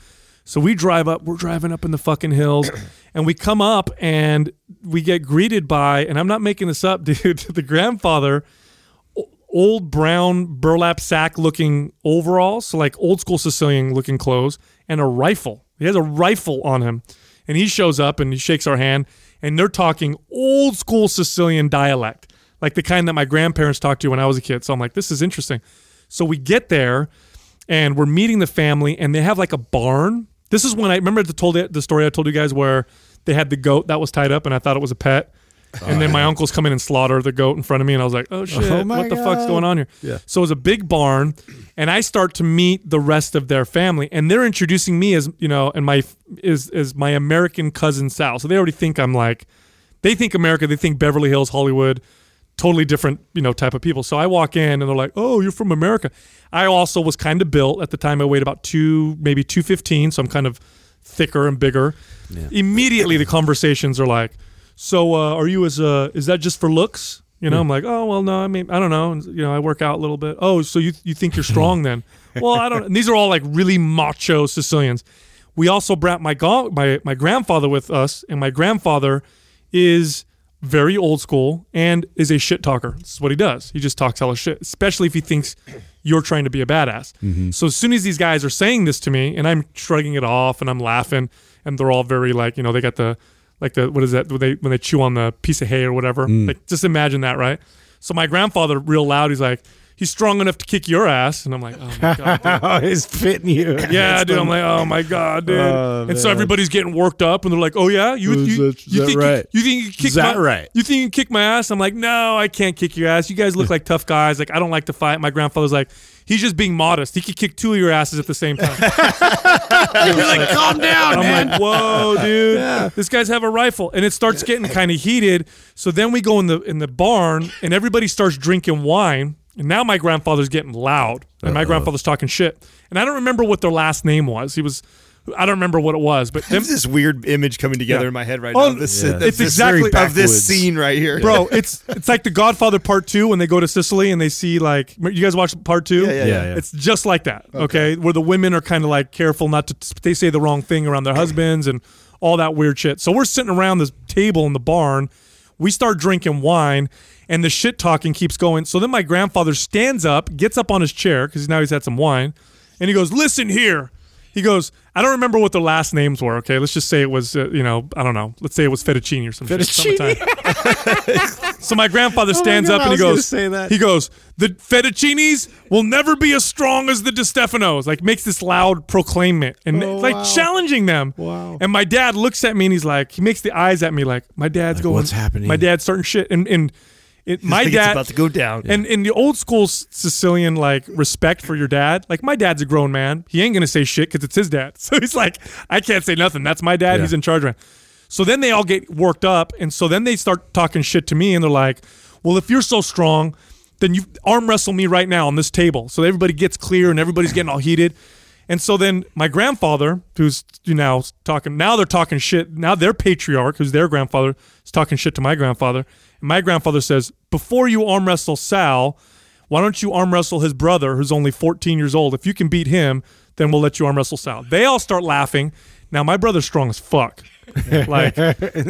So we drive up, we're driving up in the fucking hills, and we come up and we get greeted by, and I'm not making this up, dude, the grandfather, old brown burlap sack looking overalls, so like old school Sicilian looking clothes, and a rifle. He has a rifle on him. And he shows up and he shakes our hand, and they're talking old school Sicilian dialect, like the kind that my grandparents talked to when I was a kid. So I'm like, this is interesting. So we get there and we're meeting the family, and they have like a barn. This is when I remember the, told, the story I told you guys where they had the goat that was tied up and I thought it was a pet. Oh, and then my yeah. uncles come in and slaughter the goat in front of me. And I was like, oh shit, oh what the God. fuck's going on here? Yeah. So it was a big barn, and I start to meet the rest of their family, and they're introducing me as, you know, and my, is, is my American cousin Sal. So they already think I'm like, they think America, they think Beverly Hills, Hollywood, totally different, you know, type of people. So I walk in and they're like, oh, you're from America. I also was kind of built at the time. I weighed about two, maybe two fifteen. So I'm kind of thicker and bigger. Yeah. Immediately the conversations are like, so uh, are you as a, is that just for looks? You know, yeah. I'm like, oh, well, no, I mean, I don't know. And, you know, I work out a little bit. Oh, so you you think you're strong then? Well, I don't know. And these are all like really macho Sicilians. We also brought my, go- my, my grandfather with us, and my grandfather is very old school and is a shit talker. This is what he does. He just talks all his shit, especially if he thinks you're trying to be a badass. Mm-hmm. So as soon as these guys are saying this to me, and I'm shrugging it off and I'm laughing, and they're all very like, you know, they got the, like the, what is that, when they, when they chew on the piece of hay or whatever. Mm. Like, just imagine that, right? So my grandfather, real loud, he's like, he's strong enough to kick your ass. And I'm like, oh my God. He's fitting you. Yeah, That's dude. The... I'm like, oh my God, dude. Oh, and so everybody's getting worked up, and they're like, oh yeah? You, you, that, you, think, right? you, you think you kick that my, right? You think you kick my ass? I'm like, no, I can't kick your ass. You guys look like tough guys. Like, I don't like to fight. My grandfather's like, he's just being modest. He could kick two of your asses at the same time. You're like, calm down, I'm man. like, whoa, dude. Yeah. This guy's have a rifle. And it starts getting kind of heated. So then we go in the in the barn, and everybody starts drinking wine. And now my grandfather's getting loud, and my Uh-oh. grandfather's talking shit. And I don't remember what their last name was. He was, I don't remember what it was. But them, this weird image coming together yeah. in my head right oh, now. This, yeah. It's this exactly of this scene right here, bro. It's it's like the Godfather Part Two when they go to Sicily and they see like you guys watch Part Two. Yeah, yeah. yeah, yeah, yeah. It's just like that. Okay, okay? Where the women are kind of like careful not to they say the wrong thing around their husbands and all that weird shit. So we're sitting around this table in the barn. We start drinking wine, and the shit talking keeps going. So then my grandfather stands up, gets up on his chair, because now he's had some wine, and he goes, listen here. He goes, I don't remember what their last names were, okay? Let's just say it was, uh, you know, I don't know. Let's say it was fettuccine or some fettuccine. shit. So my grandfather stands oh my God, up and he goes, say that. he goes, the fettuccinis will never be as strong as the de Stefanos. Like, makes this loud proclaimment and oh, like wow. challenging them. Wow. And my dad looks at me and he's like, he makes the eyes at me like, my dad's like, going, what's happening? My dad's starting shit. And, and, It, my dad's about to go down. And in the old school Sicilian, like, respect for your dad, like, my dad's a grown man. He ain't going to say shit because it's his dad. So he's like, I can't say nothing. That's my dad. Yeah. He's in charge right now. So then they all get worked up. And so then they start talking shit to me. And they're like, well, if you're so strong, then you arm wrestle me right now on this table. So everybody gets clear and everybody's getting all heated. And so then my grandfather, who's now talking, now they're talking shit. Now their patriarch, who's their grandfather, is talking shit to my grandfather. And my grandfather says, before you arm wrestle Sal, why don't you arm wrestle his brother, who's only fourteen years old? If you can beat him, then we'll let you arm wrestle Sal. They all start laughing. Now, my brother's strong as fuck. Like,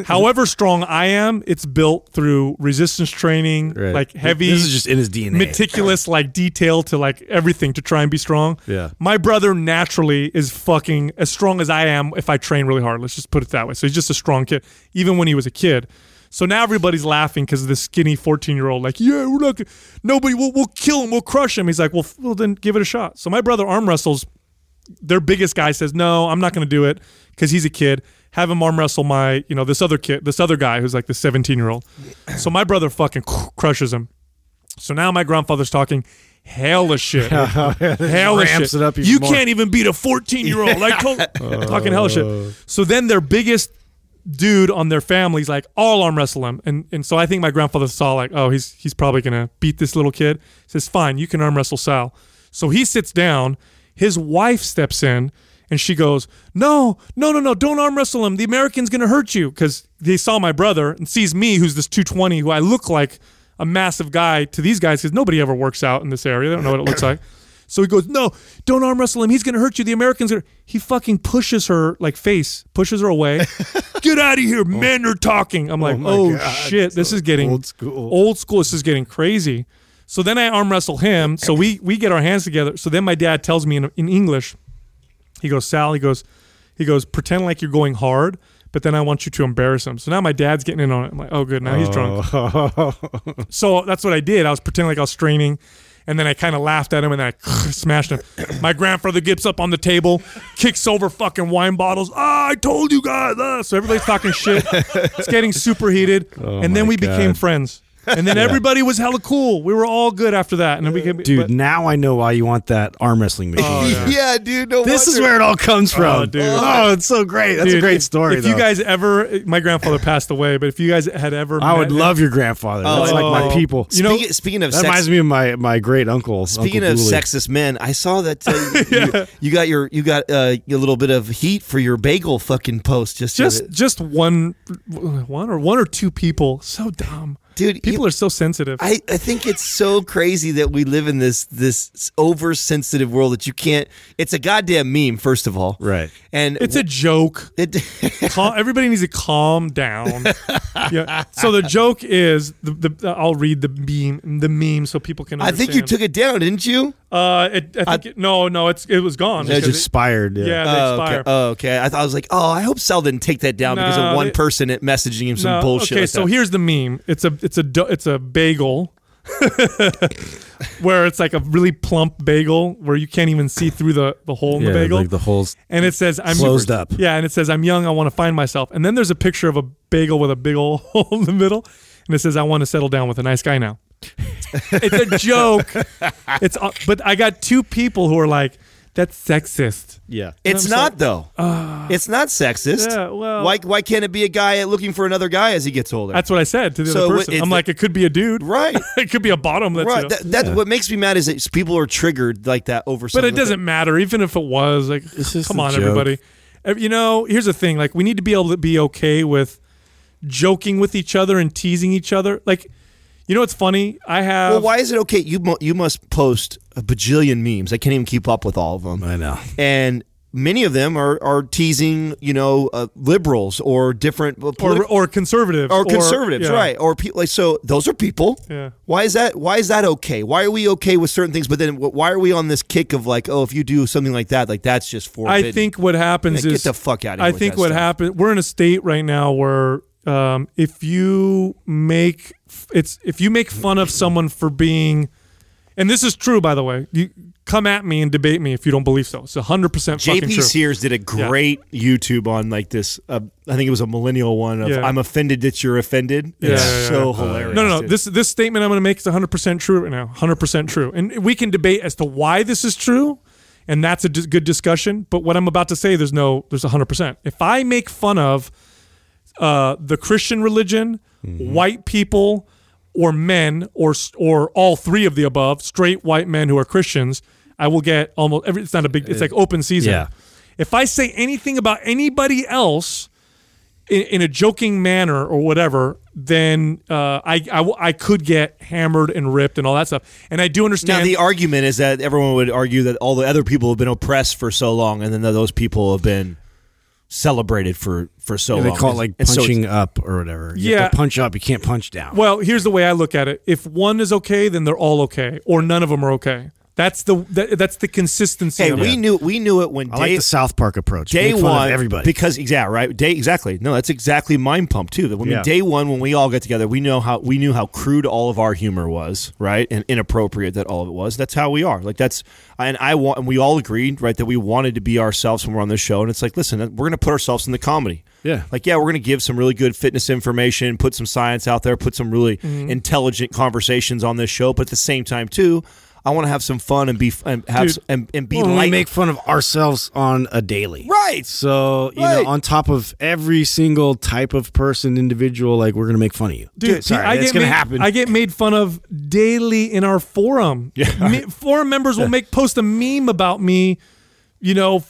however strong I am, it's built through resistance training, right. like heavy. This is just in his D N A. Meticulous, like detail to like everything to try and be strong. Yeah. My brother naturally is fucking as strong as I am if I train really hard. Let's just put it that way. So he's just a strong kid, even when he was a kid. So now everybody's laughing because of this skinny fourteen-year-old. Like, yeah, we're not, nobody, we'll, we'll kill him, we'll crush him. He's like, well, well, then give it a shot. So my brother arm wrestles their biggest guy says, no, I'm not going to do it because he's a kid. Have him arm wrestle my, you know, this other kid, this other guy who's like the seventeen-year-old. So my brother fucking crushes him. So now my grandfather's talking hell of shit. Hell of shit. It up you more. Can't even beat a fourteen-year-old. Like, talking hell of shit. So then their biggest dude on their family's like, all arm wrestle him. And and so I think my grandfather saw like, oh, he's he's probably going to beat this little kid. He says, fine, you can arm wrestle Sal. So he sits down. His wife steps in. And she goes, no, no, no, no, don't arm wrestle him. The American's going to hurt you. Because they saw my brother and sees me, who's this two twenty, who I look like a massive guy to these guys because nobody ever works out in this area. They don't know what it looks like. So he goes, no, don't arm wrestle him. He's going to hurt you. The American's going to... He fucking pushes her, like face, pushes her away. Get out of here. Men are talking. I'm like, oh, oh shit. This so is getting old school. Old school. This is getting crazy. So then I arm wrestle him. So we, we get our hands together. So then my dad tells me in, in English... He goes, Sal, he goes, he goes, pretend like you're going hard, but then I want you to embarrass him. So now my dad's getting in on it. I'm like, oh, good. Now he's oh. drunk. So that's what I did. I was pretending like I was straining. And then I kind of laughed at him and then I smashed him. My grandfather gets up on the table, kicks over fucking wine bottles. Ah, I told you guys. Ah. So everybody's talking shit. It's getting super heated. Oh and then we God. became friends. And then yeah. everybody was hella cool. We were all good after that. And then we came, dude, but, now I know why you want that arm wrestling movie. Oh, yeah. yeah, dude. No this wonder. Is where it all comes from. Oh, dude. Oh, it's so great. That's dude, a great story, If though. you guys ever, my grandfather passed away, but if you guys had ever I met would him, love your grandfather. Oh, that's oh, like my people. You know, speaking, speaking of that sex, reminds me of my, my great uncle. Speaking uncle of Dooley. Sexist men, I saw that uh, yeah. you, you got your you got uh, a little bit of heat for your bagel fucking post. Just just, just one, one, or one or two people. So dumb. Dude, people you, are so sensitive. I, I think it's so crazy that we live in this this oversensitive world that you can't. It's a goddamn meme, first of all, right? And it's w- a joke. It, Cal- everybody needs to calm down. Yeah. So the joke is the, the I'll read the meme the meme so people can understand. I think you took it down, didn't you? Uh, it, I think I, it, no, no, it's it was gone. It expired. Yeah, yeah they oh, expired. Okay. Oh, okay. I thought I was like, oh, I hope Sal didn't take that down no, because of one they, person at messaging him some no, bullshit. Okay, like so that. Here's the meme. It's a it's a it's a bagel, where it's like a really plump bagel where you can't even see through the, the hole in yeah, the bagel. Like the holes. And it says I'm closed up. Yeah, and it says I'm young. I want to find myself. And then there's a picture of a bagel with a big old hole in the middle, and it says I want to settle down with a nice guy now. It's a joke. It's but I got two people who are like, that's sexist. Yeah, and it's not like, though. Uh, it's not sexist. Yeah, well, why why can't it be a guy looking for another guy as he gets older? That's what I said to the so other person. I'm like, it could be a dude, right? It could be a bottom. That's right. That, that, yeah. What makes me mad is that people are triggered like that over. But it like doesn't that. matter, even if it was. Like, come on, joke. everybody. You know, here's the thing. Like, we need to be able to be okay with joking with each other and teasing each other. Like. You know what's funny? I have... Well, why is it okay? You mo- you must post a bajillion memes. I can't even keep up with all of them. I know. And many of them are, are teasing, you know, uh, liberals or different... Politi- or, or conservatives. Or conservatives, or, yeah. right. Or pe- like, so those are people. Yeah. Why is that Why is that okay? Why are we okay with certain things, but then why are we on this kick of like, oh, if you do something like that, like that's just forbidden. I think what happens like, is... Get the fuck out of here I think what happens... We're in a state right now where... Um, if you make it's if you make fun of someone for being, and this is true by the way, you come at me and debate me if you don't believe so. It's one hundred percent fucking true. J P Sears did a great yeah. YouTube on like this. Uh, I think it was a millennial one of yeah. I'm offended that you're offended. Yeah, it's yeah, so yeah. hilarious. No, no, no. This this statement I'm going to make is one hundred percent true right now. one hundred percent true, and we can debate as to why this is true, and that's a good discussion. But what I'm about to say, there's no, there's one hundred percent. If I make fun of. Uh, the Christian religion, mm-hmm. white people, or men, or or all three of the above, straight white men who are Christians, I will get almost every. It's not a big. It's like open season. Yeah. If I say anything about anybody else in, in a joking manner or whatever, then uh, I, I I could get hammered and ripped and all that stuff. And I do understand. Now the argument is that everyone would argue that all the other people have been oppressed for so long, and then those people have been. Celebrated for for so yeah, they long. They call it like and punching so up or whatever. You yeah, have to punch up. You can't punch down. Well, here's the way I look at it: if one is okay, then they're all okay, or none of them are okay. That's the that, that's the consistency. Hey, of we it. knew we knew it when I day, like the South Park approach. Day Make one, everybody because yeah, right. Day exactly. No, that's exactly Mind Pump too. I mean, yeah. day one when we all got together, we know how we knew how crude all of our humor was, right, and inappropriate that all of it was. That's how we are. Like that's and I want and we all agreed, right, that we wanted to be ourselves when we're on this show. And it's like, listen, we're going to put ourselves in the comedy. Yeah, like yeah, we're going to give some really good fitness information, put some science out there, put some really mm-hmm. intelligent conversations on this show, but at the same time too. I want to have some fun and be and have Dude, some, and, and be well, light. We make fun of ourselves on a daily, right? So you right. know, on top of every single type of person, individual, like we're gonna make fun of you. Dude, Dude sorry, it's gonna made, happen. I get made fun of daily in our forum. Yeah. Me, forum members will make post a meme about me, you know,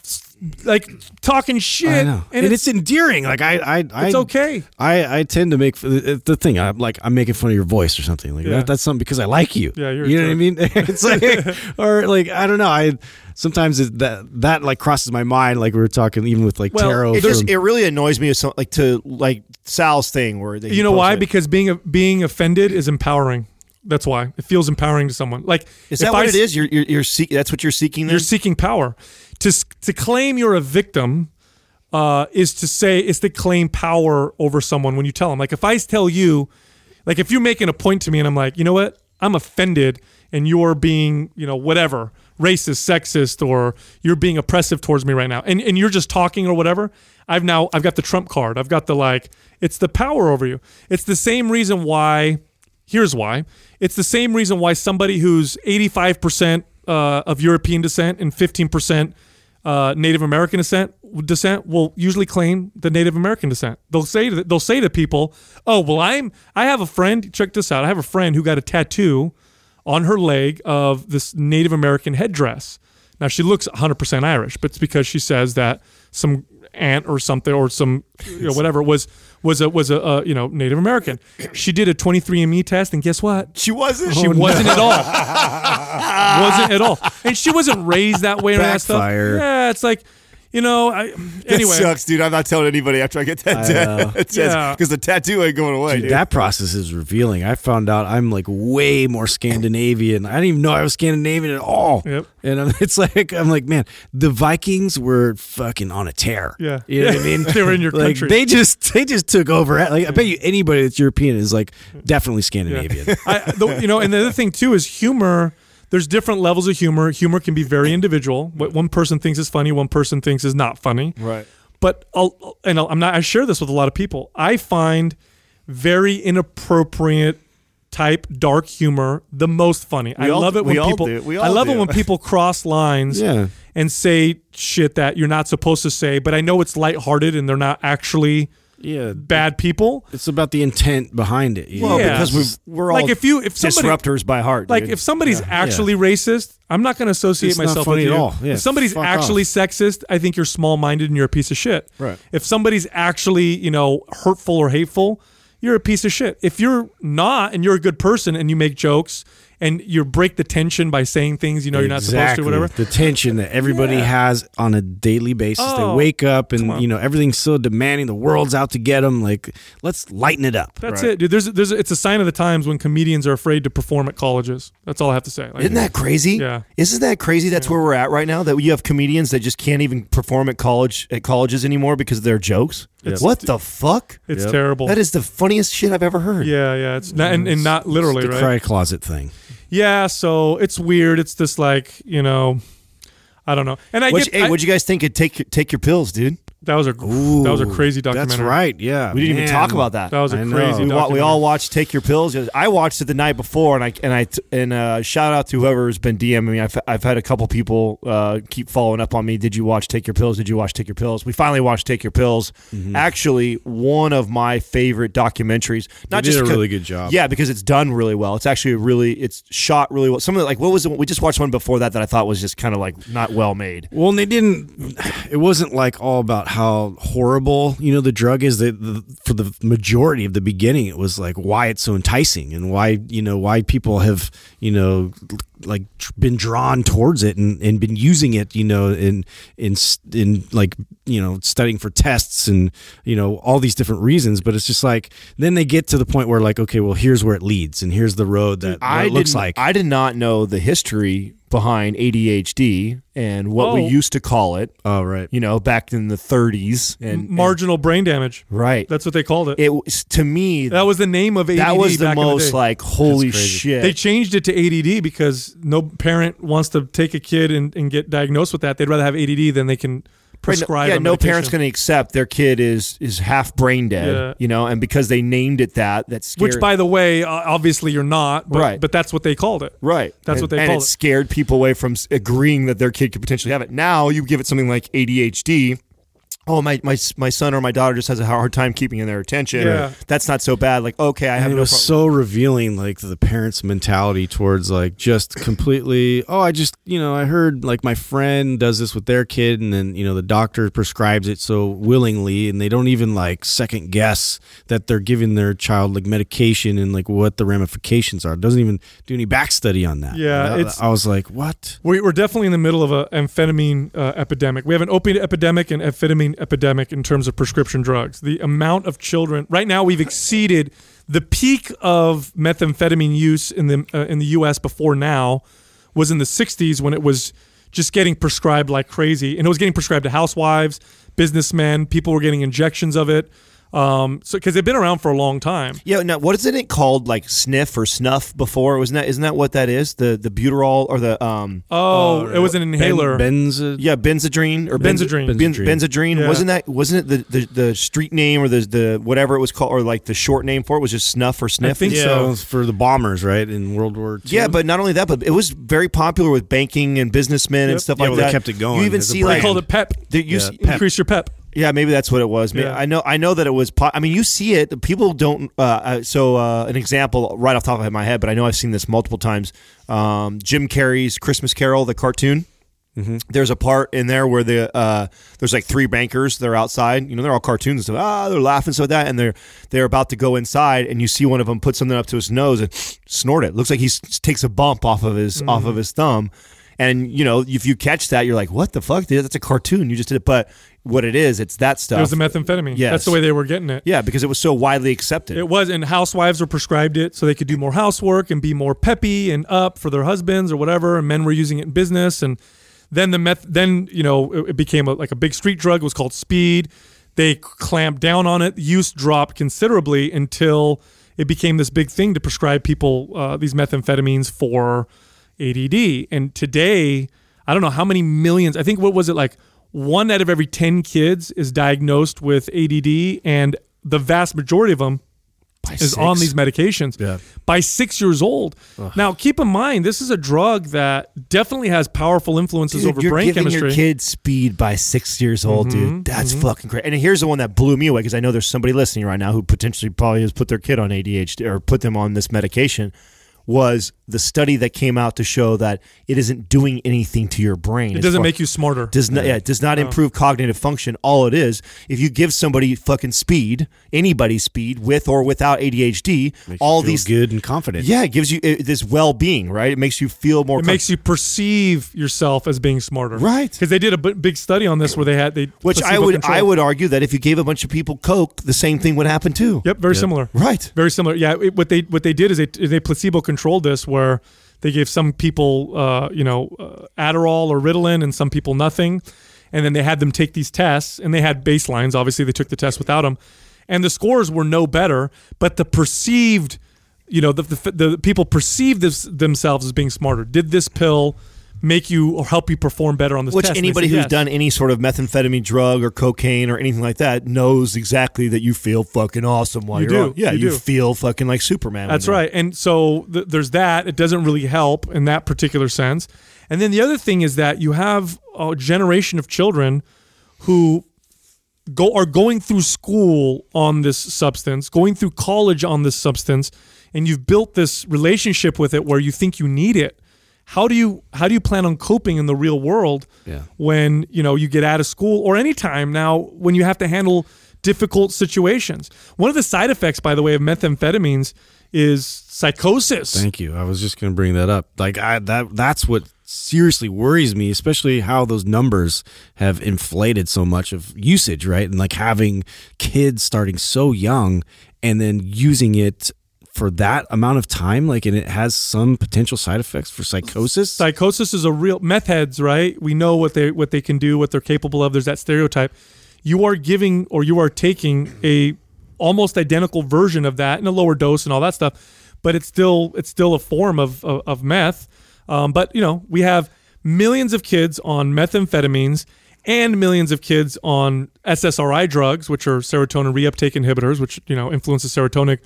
like talking shit, and, and it's, it's endearing. Like I, I, I it's okay. I, I tend to make the thing. I'm like I'm making fun of your voice or something. Like yeah. that, that's something because I like you. Yeah, you're you know what I mean. It's like or like I don't know. I sometimes it, that that like crosses my mind. Like we were talking even with like well, tarot. It, just, it really annoys me. Some, like to like Sal's thing where they you know why it. because being a, being offended is empowering. That's why it feels empowering to someone. Like is that what I, it is? You're you're, you're seek, that's what you're seeking. Then? You're seeking power. To to claim you're a victim uh, is to say is to claim power over someone when you tell them. Like if I tell you, like if you're making a point to me and I'm like, you know what, I'm offended and you're being, you know, whatever, racist, sexist, or you're being oppressive towards me right now, and and you're just talking or whatever. I've now I've got the Trump card. I've got the like. It's the power over you. It's the same reason why. Here's why. It's the same reason why somebody who's eighty-five percent uh, of European descent and fifteen percent uh, Native American descent descent will usually claim the Native American descent. They'll say to, they'll say to people, "Oh, well, I'm I have a friend. Check this out. I have a friend who got a tattoo on her leg of this Native American headdress. Now she looks one hundred percent Irish, but it's because she says that some aunt or something or some you know, whatever was." was a was a uh, you know Native American. She did a twenty-three and me test, and guess what? She wasn't. She oh, wasn't no. at all. wasn't at all. And she wasn't raised that way or that stuff. Yeah, it's like, you know. I, anyway, that sucks, dude. I'm not telling anybody after I get that test because yeah. the tattoo ain't going away. Dude, dude. That process is revealing. I found out I'm like way more Scandinavian. I didn't even know I was Scandinavian at all. Yep. And I'm, it's like I'm like, man, the Vikings were fucking on a tear. Yeah, you know yeah. what I mean. They were in your like, country. They just they just took over. Like yeah. I bet you anybody that's European is like definitely Scandinavian. Yeah. I, the, you know, and the other thing too is humor. There's different levels of humor. Humor can be very individual. What one person thinks is funny, one person thinks is not funny. Right. But I'll, and I'll, I'm not. I share this with a lot of people. I find very inappropriate type dark humor the most funny. We I all, love it when people I love do. it when people cross lines yeah. and say shit that you're not supposed to say, but I know it's lighthearted and they're not actually yeah, bad people. It's about the intent behind it. Well, yeah. because we've, we're all like if you, if somebody, disruptors by heart. Like dude. if somebody's yeah. actually yeah. racist, I'm not going to associate it's myself not funny with you. At all. Yeah, if somebody's actually off. sexist, I think you're small-minded and you're a piece of shit. Right. If somebody's actually, you know, hurtful or hateful, you're a piece of shit. If you're not and you're a good person and you make jokes and you break the tension by saying things you know exactly. you're not supposed to, whatever. The tension that everybody yeah. has on a daily basis. Oh, they wake up and you know everything's so demanding. The world's out to get them. Like, let's lighten it up. That's right. it, dude. There's, there's, it's a sign of the times when comedians are afraid to perform at colleges. That's all I have to say. Like, Isn't that crazy? Yeah. Isn't that crazy? That's yeah. where we're at right now. That you have comedians that just can't even perform at college at colleges anymore because of their jokes. Yep. What the fuck? It's yep. terrible. That is the funniest shit I've ever heard. Yeah, yeah. It's not, and, and not literally, it's the right? cry closet thing. Yeah, so it's weird. It's this like, you know, I don't know. And I Which, get, Hey, I, what'd you guys think of Take Your, Take Your Pills, dude? That was a Ooh, that was a crazy documentary. That's right, yeah. We didn't man. even talk about that. That was a I crazy know. documentary. We all watched Take Your Pills. I watched it the night before, and I and I and uh, shout out to whoever's been DMing me. I've, I've had a couple people uh, keep following up on me. Did you watch Take Your Pills? Did you watch Take Your Pills? We finally watched Take Your Pills. Mm-hmm. Actually, one of my favorite documentaries. Not they did just a really good job. Yeah, because it's done really well. It's actually really it's shot really well. Some of the, like what was it? We just watched one before that that I thought was just kind of like not well made. Well, and they didn't. It wasn't like all about how horrible you know the drug is. That for the majority of the beginning, it was like why it's so enticing and why you know why people have you know like tr- been drawn towards it and, and been using it, you know, in, in, in like, you know, studying for tests and, you know, all these different reasons. But it's just like, then they get to the point where like, okay, well, here's where it leads and here's the road that it looks like. I did not know the history behind A D H D and what oh. we used to call it. Oh, right. You know, back in the thirties. And marginal and, brain damage. Right. That's what they called it. It was, to me, that was the name of A D D. That was the most the like, holy shit. They changed it to A D D because no parent wants to take a kid and, and get diagnosed with that. They'd rather have A D D than they can prescribe. Yeah, no parent's going to accept their kid is is half brain dead, yeah. you know, and because they named it that, that's scary. Which, by the way, uh, obviously you're not, but, right. but that's what they called it. Right. That's and, what they called it. And it scared people away from agreeing that their kid could potentially have it. Now you give it something like A D H D. Oh, my, my my son or my daughter just has a hard time keeping in their attention. Yeah. That's not so bad. Like, okay, I have and no problem. It was problem. so revealing, like, the parents' mentality towards, like, just completely, oh, I just, you know, I heard, like, my friend does this with their kid, and then, you know, the doctor prescribes it so willingly, and they don't even, like, second guess that they're giving their child, like, medication and, like, what the ramifications are. It doesn't even do any back study on that. Yeah. I, it's, I was like, what? We're definitely in the middle of an amphetamine uh, epidemic. We have an opiate epidemic and amphetamine epidemic in terms of prescription drugs. The amount of children right now, we've exceeded the peak of methamphetamine use in the uh, in the U S before now was in the sixties, when it was just getting prescribed like crazy, and it was getting prescribed to housewives, businessmen. People were getting injections of it. Um, so because they've been around for a long time. Yeah. Now, what isn't it called, like sniff or snuff before? Wasn't that? Isn't that what that is? The the buterol or the um. Oh, uh, it was an inhaler. Ben, benz. Yeah, Benzedrine or Benzedrine. Benzedrine. Benzedrine. Benzedrine. Yeah. Wasn't that? Wasn't it the, the, the street name or the the whatever it was called, or like the short name for it was just snuff or sniff? I think yeah. so. It was for the bombers, right, in World War Two. Yeah, but not only that, but it was very popular with banking and businessmen yep. and stuff yeah, like well, that. They kept it going. You even see like they called it P E P. They used yeah, pep. Increase your P E P. Yeah, maybe that's what it was. Maybe, yeah. I know I know that it was... Po- I mean, you see it. People don't... Uh, so uh, an example right off the top of my head, but I know I've seen this multiple times. Um, Jim Carrey's Christmas Carol, the cartoon. Mm-hmm. There's a part in there where the uh, there's like three bankers. They're outside. You know, they're all cartoons and stuff. Ah, they're laughing so that. And they're, they're about to go inside, and you see one of them put something up to his nose and snort it. Looks like he takes a bump off of his mm-hmm. off of his thumb. And, you know, if you catch that, you're like, what the fuck? That's a cartoon. You just did it. But... what it is, it's that stuff. It was the methamphetamine. Yes. That's the way they were getting it. Yeah, because it was so widely accepted. It was, and housewives were prescribed it so they could do more housework and be more peppy and up for their husbands or whatever, and men were using it in business. And then the meth, then, you know, it became a, like a big street drug. It was called speed. They clamped down on it. Use dropped considerably until it became this big thing to prescribe people uh, these methamphetamines for A D D. And today, I don't know how many millions, I think what was it like, one out of every ten kids is diagnosed with A D D, and the vast majority of them by is six. on these medications yeah. by six years old. Ugh. Now, keep in mind, this is a drug that definitely has powerful influences dude, over you're brain chemistry. You're giving your kid speed by six years old, mm-hmm. dude. That's mm-hmm. fucking crazy. And here's the one that blew me away, because I know there's somebody listening right now who potentially probably has put their kid on A D H D or put them on this medication. Was the study that came out to show that it isn't doing anything to your brain. It doesn't make you smarter. Does not, yeah, it does not no. improve cognitive function. All it is, if you give somebody fucking speed, anybody speed, with or without A D H D, makes all you feel these good and confident. Yeah, it gives you it, this well-being, right? It makes you feel more. It com- makes you perceive yourself as being smarter, right? Because they did a b- big study on this where they had they which I would control. I would argue that if you gave a bunch of people coke, the same thing would happen too. Yep, very yep. similar. Right, very similar. Yeah, it, what they what they did is they they placebo controlled Controlled this, where they gave some people, uh, you know, uh, Adderall or Ritalin, and some people nothing, and then they had them take these tests, and they had baselines. Obviously, they took the test without them, and the scores were no better. But the perceived, you know, the the, the people perceived this, themselves as being smarter. Did this pill make you or help you perform better on this? Which test? Which anybody who's yes. done any sort of methamphetamine drug or cocaine or anything like that knows exactly that you feel fucking awesome while you you're do. on. Yeah, you, you do. feel fucking like Superman. That's right. And so th- there's that. It doesn't really help in that particular sense. And then the other thing is that you have a generation of children who go are going through school on this substance, going through college on this substance, and you've built this relationship with it where you think you need it. How do you how do you plan on coping in the real world yeah. when you know you get out of school or any time now when you have to handle difficult situations. One of the side effects, by the way, of methamphetamines is psychosis. Thank you. I was just going to bring that up. Like I, that that's what seriously worries me, especially how those numbers have inflated so much of usage, right? And like having kids starting so young and then using it for that amount of time, like, and it has some potential side effects for psychosis. Psychosis is a real, meth heads, right? We know what they what they can do, what they're capable of. There's that stereotype. You are giving or you are taking a almost identical version of that in a lower dose and all that stuff, but it's still it's still a form of of, of meth. Um, but you know, we have millions of kids on methamphetamines and millions of kids on S S R I drugs, which are serotonin reuptake inhibitors, which you know influence the serotonin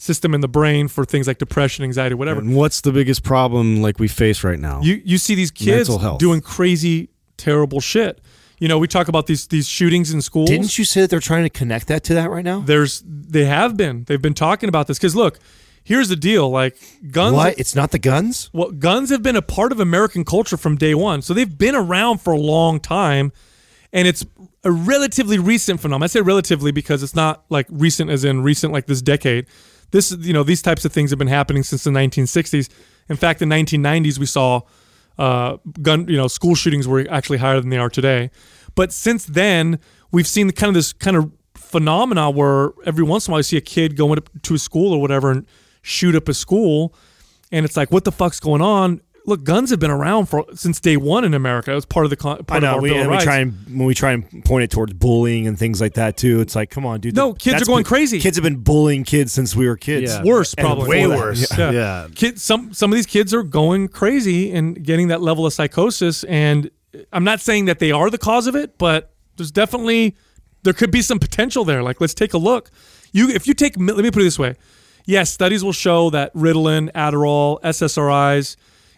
system in the brain for things like depression, anxiety, whatever. And what's the biggest problem like we face right now? You you see these kids doing crazy, terrible shit. You know, we talk about these these shootings in schools. Didn't you say that they're trying to connect that to that right now? There's they have been. They've been talking about this because look, here's the deal: like guns. What? It's not the guns? Well, guns have been a part of American culture from day one, so they've been around for a long time, and it's a relatively recent phenomenon. I say relatively because it's not like recent as in recent like this decade. This, you know, these types of things have been happening since the nineteen sixties. In fact, the nineteen nineties we saw uh, gun, you know, school shootings were actually higher than they are today. But since then, we've seen kind of this kind of phenomena where every once in a while you see a kid going up to a school or whatever and shoot up a school, and it's like, what the fuck's going on? Look, guns have been around for since day one in America. It was part of the part I know, of our we, Bill of Rights. We try and when we try and point it towards bullying and things like that too. It's like, come on, dude. No, kids are going been, crazy. Kids have been bullying kids since we were kids. Yeah. Worse, probably and way worse. Yeah, yeah. yeah. Kids, some some of these kids are going crazy and getting that level of psychosis. And I'm not saying that they are the cause of it, but there's definitely there could be some potential there. Like, let's take a look. You, if you take, let me put it this way. Yes, studies will show that Ritalin, Adderall, S S R Is.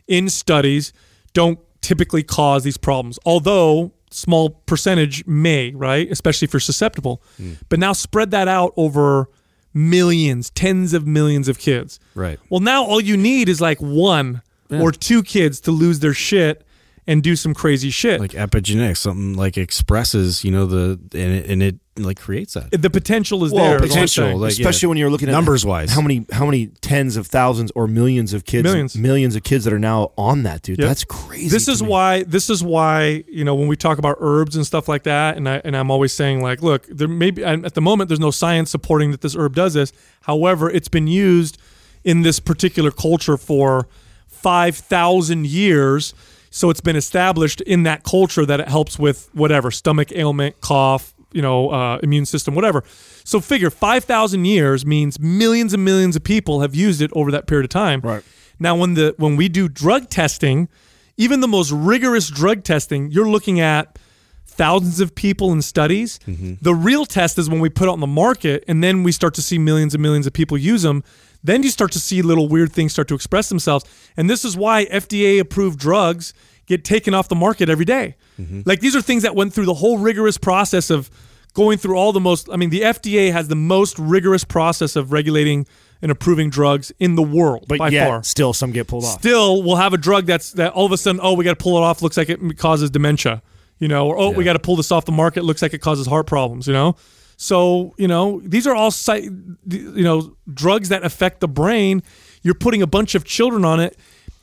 In studies, don't typically cause these problems, although small percentage may, right? Especially if you're susceptible. Mm. But now spread that out over millions, tens of millions of kids. Right. Well, now all you need is like one yeah. or two kids to lose their shit and do some crazy shit. Like epigenetics, something like expresses, you know, the and it, and it like creates that. The potential is well, there. Potential, like, especially yeah. when you're looking at numbers wise. How many how many tens of thousands or millions of kids millions, millions of kids that are now on that, dude. Yep. That's crazy. This is me. why this is why, you know, when we talk about herbs and stuff like that, and I and I'm always saying like, look, there may be, at the moment there's no science supporting that this herb does this. However, it's been used in this particular culture for five thousand years. So it's been established in that culture that it helps with whatever, stomach ailment, cough, you know, uh, immune system, whatever. So figure five thousand years means millions and millions of people have used it over that period of time. Right. Now, when the when we do drug testing, even the most rigorous drug testing, you're looking at thousands of people in studies. Mm-hmm. The real test is when we put it on the market and then we start to see millions and millions of people use them. Then you start to see little weird things start to express themselves. And this is why F D A-approved drugs get taken off the market every day. Mm-hmm. Like these are things that went through the whole rigorous process of going through all the most, I mean, the F D A has the most rigorous process of regulating and approving drugs in the world but by yet, far. Still, some get pulled off. Still, we'll have a drug that's that all of a sudden, oh, we got to pull it off. Looks like it causes dementia, you know, or oh, yeah. we got to pull this off the market. Looks like it causes heart problems, you know. So, you know, these are all, you know, drugs that affect the brain. You're putting a bunch of children on it.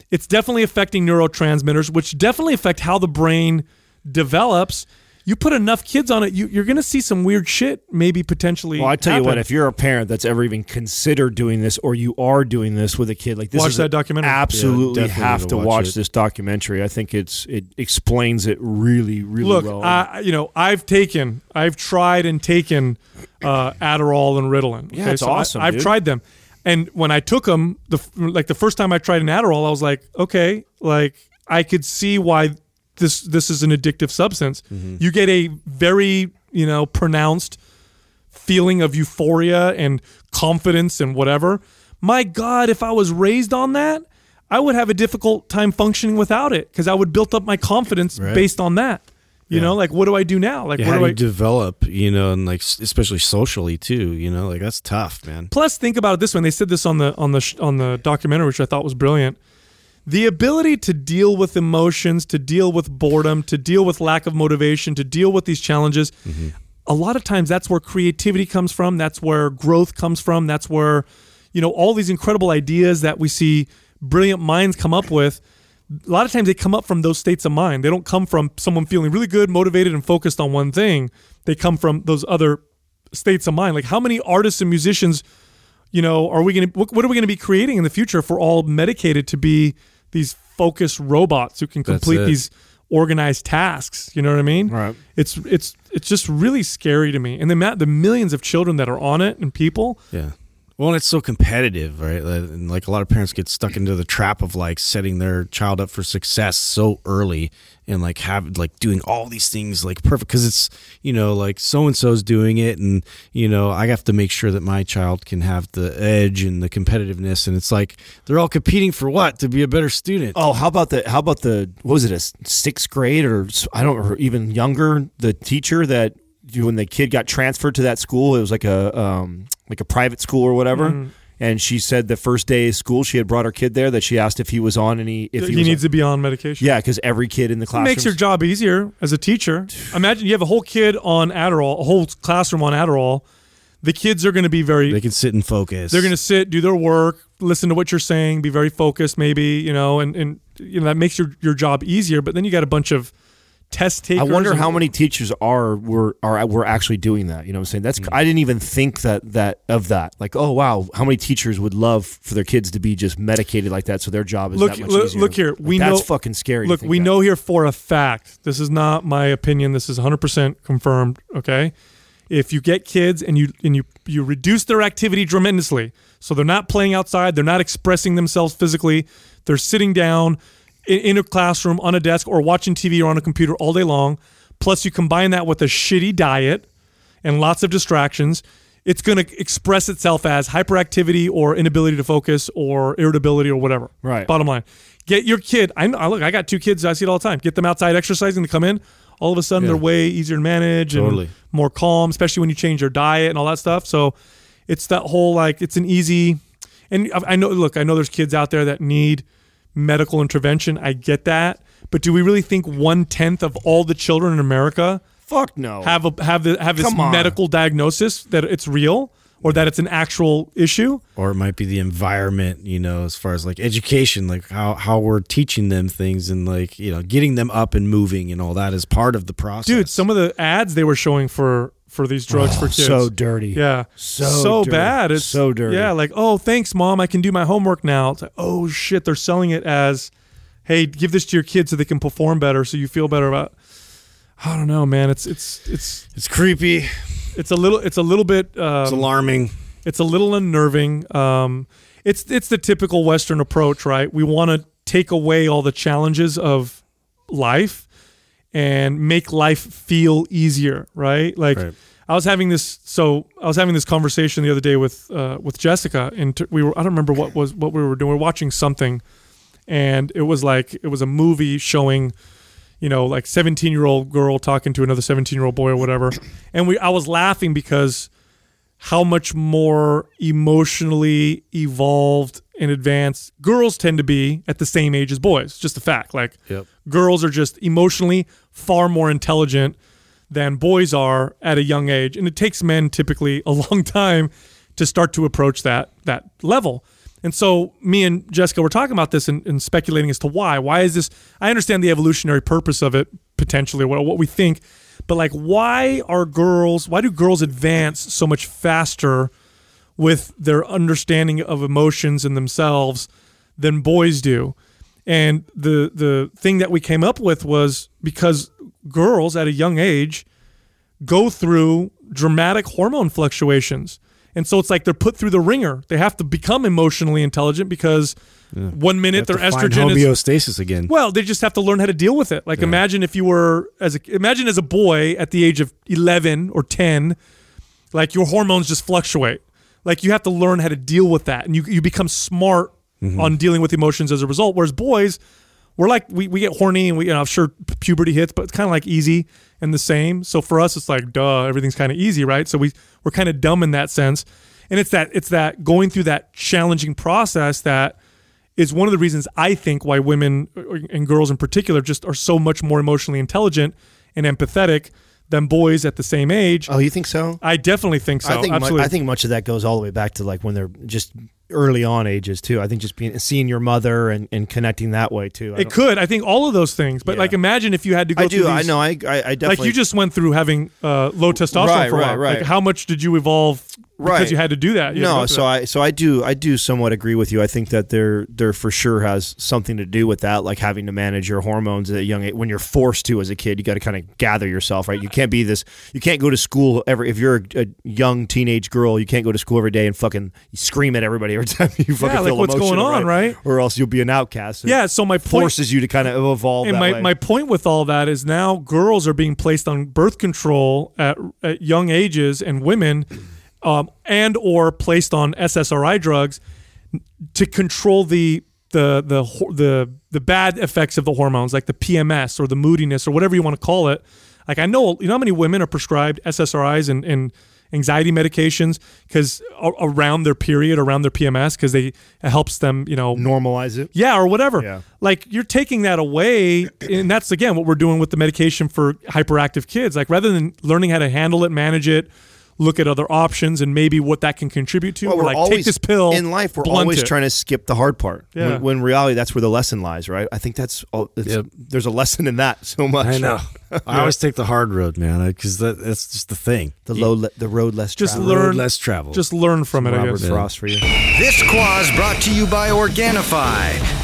It's definitely affecting neurotransmitters, which definitely affect how the brain develops. You put enough kids on it, you, you're going to see some weird shit maybe potentially Well, I tell happen. you what, if you're a parent that's ever even considered doing this or you are doing this with a kid, like this watch is that a, documentary. Absolutely yeah, have to watch, watch this documentary. I think it's it explains it really, really Look, well. Look, uh, you know, I've taken, I've tried and taken uh, Adderall and Ritalin. Okay? Yeah, it's so awesome, I, I've dude. tried them. And when I took them, the, like the first time I tried an Adderall, I was like, okay, like I could see why This this is an addictive substance. Mm-hmm. You get a very, you know, pronounced feeling of euphoria and confidence and whatever. My God, if I was raised on that, I would have a difficult time functioning without it because I would build up my confidence right. based on that. You yeah. know, like what do I do now? Like yeah, what how do I you develop? You know, and like especially socially too. You know, like that's tough, man. Plus, think about it this way. And they said this on the on the on the documentary, which I thought was brilliant. The ability to deal with emotions, to deal with boredom, to deal with lack of motivation, to deal with these challenges. Mm-hmm. a lot of times that's where creativity comes from. That's where growth comes from. That's where, you know, all these incredible ideas that we see brilliant minds come up with, a lot of times they come up from those states of mind. They don't come from someone feeling really good, motivated, and focused on one thing. They come from those other states of mind. Like, how many artists and musicians, you know, are we going to, what are we going to be creating in the future if we're all medicated to be these focused robots who can complete these organized tasks? You know what I mean? Right. It's, it's, it's just really scary to me. And the, the millions of children that are on it and people. Yeah. Well, and it's so competitive, right? And like, a lot of parents get stuck into the trap of like setting their child up for success so early and like have like doing all these things like perfect because it's, you know, like so-and-so's doing it and, you know, I have to make sure that my child can have the edge and the competitiveness. And it's like, they're all competing for what? To be a better student. Oh, how about the, how about the, what was it, a sixth grade or I don't or even younger, the teacher that, when the kid got transferred to that school, it was like a um, like a private school or whatever. Mm. And she said the first day of school, she had brought her kid there that she asked if he was on any. If he, he was needs on, to be on medication. Yeah, because every kid in the classroom makes your job easier as a teacher. Imagine you have a whole kid on Adderall, a whole classroom on Adderall. The kids are going to be very. They can sit and focus. They're going to sit, do their work, listen to what you're saying, be very focused, maybe, you know, and, and you know that makes your your job easier. But then you got a bunch of test takers. I wonder how many teachers are were are were actually doing that. You know what I'm saying? That's mm-hmm. I didn't even think that that of that. Like, oh wow, how many teachers would love for their kids to be just medicated like that so their job is look, that much look, easier. Look here, like, we that's know that's fucking scary. Look, to think we that. know here for a fact. This is not my opinion. This is one hundred percent confirmed, okay? If you get kids and you and you you reduce their activity tremendously, so they're not playing outside, they're not expressing themselves physically, they're sitting down in a classroom, on a desk, or watching T V or on a computer all day long, plus you combine that with a shitty diet and lots of distractions, it's going to express itself as hyperactivity or inability to focus or irritability or whatever. Right. Bottom line. Get your kid. I, I look, I got two kids. I see it all the time. Get them outside exercising. They come in. All of a sudden, yeah. they're way easier to manage totally. and more calm, especially when you change your diet and all that stuff. So it's that whole, like, it's an easy... And I know, look, I know there's kids out there that need... medical intervention. I get that, but do we really think one tenth of all the children in America fuck no have a have the have this medical diagnosis that it's real or that it's an actual issue? Or it might be the environment, you know, as far as like education, like how how we're teaching them things and like, you know, getting them up and moving and all that is part of the process. Dude, some of the ads they were showing for for these drugs oh, for kids. So dirty. Yeah. So, so dirty. bad. It's so dirty. Yeah. Like, oh, thanks mom. I can do my homework now. It's like, oh shit. They're selling it as, hey, give this to your kids so they can perform better. So you feel better about, I don't know, man. It's, it's, it's, it's creepy. It's a little, it's a little bit, um, it's alarming. It's a little unnerving. Um, it's, it's the typical Western approach, right? We want to take away all the challenges of life and make life feel easier, right? Like right. I was having this, so I was having this conversation the other day with uh, with Jessica, and t- we were I don't remember what was what we were doing. We were watching something, and it was like it was a movie showing, you know, like seventeen year old girl talking to another seventeen year old boy or whatever, and we I was laughing because how much more emotionally evolved and advanced girls tend to be at the same age as boys. Just a fact. Like yep. girls are just emotionally far more intelligent than boys are at a young age. And it takes men typically a long time to start to approach that that level. And so me and Jessica were talking about this and, and speculating as to why. Why is this? I understand the evolutionary purpose of it, potentially, what, what we think. But like, why are girls, why do girls advance so much faster with their understanding of emotions in themselves than boys do? And the the thing that we came up with was because girls at a young age go through dramatic hormone fluctuations. And so it's like they're put through the ringer. They have to become emotionally intelligent because yeah. one minute their estrogen homeostasis is, again. Well, they just have to learn how to deal with it. Like yeah. imagine if you were as a, imagine as a boy at the age of eleven or ten, like your hormones just fluctuate. Like you have to learn how to deal with that, and you you become smart mm-hmm. on dealing with emotions as a result. Whereas boys, we're like we, we get horny, and we you know, I'm sure puberty hits, but it's kind of like easy and the same. So for us, it's like duh, everything's kind of easy, right? So we we're kind of dumb in that sense, and it's that it's that going through that challenging process that is one of the reasons I think why women and girls in particular just are so much more emotionally intelligent and empathetic than boys at the same age. Oh, you think so? I definitely think so. I think, Absolutely. Mu- I think much of that goes all the way back to like when they're just early on ages too. I think just being seeing your mother and, and connecting that way too. I it could. I think all of those things. But yeah. like imagine if you had to go I through do. These. I know. I, I, I definitely. Like you just went through having uh, low testosterone right, for a while. Right, right. Like how much did you evolve right. because you had to do that? No, so that. I so I do I do somewhat agree with you. I think that there there for sure has something to do with that, like having to manage your hormones at a young age. When you're forced to as a kid, you got to kind of gather yourself, right? You can't be this, you can't go to school every, if you're a, a young teenage girl, you can't go to school every day and fucking scream at everybody every time you fucking yeah, like feel what's emotion, going on, right? right? Or else you'll be an outcast. Yeah, so my point, forces you to kind of evolve and that my, way. My point with all that is now girls are being placed on birth control at, at young ages and women um, and or placed on S S R I drugs to control the the the the the bad effects of the hormones, like the P M S or the moodiness or whatever you want to call it. Like I know, you know how many women are prescribed S S R Is and, and anxiety medications because around their period, around their P M S, because they it helps them, you know, normalize it. Yeah, or whatever. Yeah. Like you're taking that away, and that's again what we're doing with the medication for hyperactive kids. Like rather than learning how to handle it, manage it, look at other options and maybe what that can contribute to. Well, we're like, always, take this pill. In life, we're always it. trying to skip the hard part. Yeah. When, when in reality, that's where the lesson lies, right? I think that's all, it's, yep. there's a lesson in that so much. I know. yeah. I always take the hard road, man, because that, that's just the thing. The low, yeah. le, the road less just traveled. Learn, road less traveled. Just learn from Some it, Robert I guess. Robert Frost for you. This Quaz brought to you by Organifi.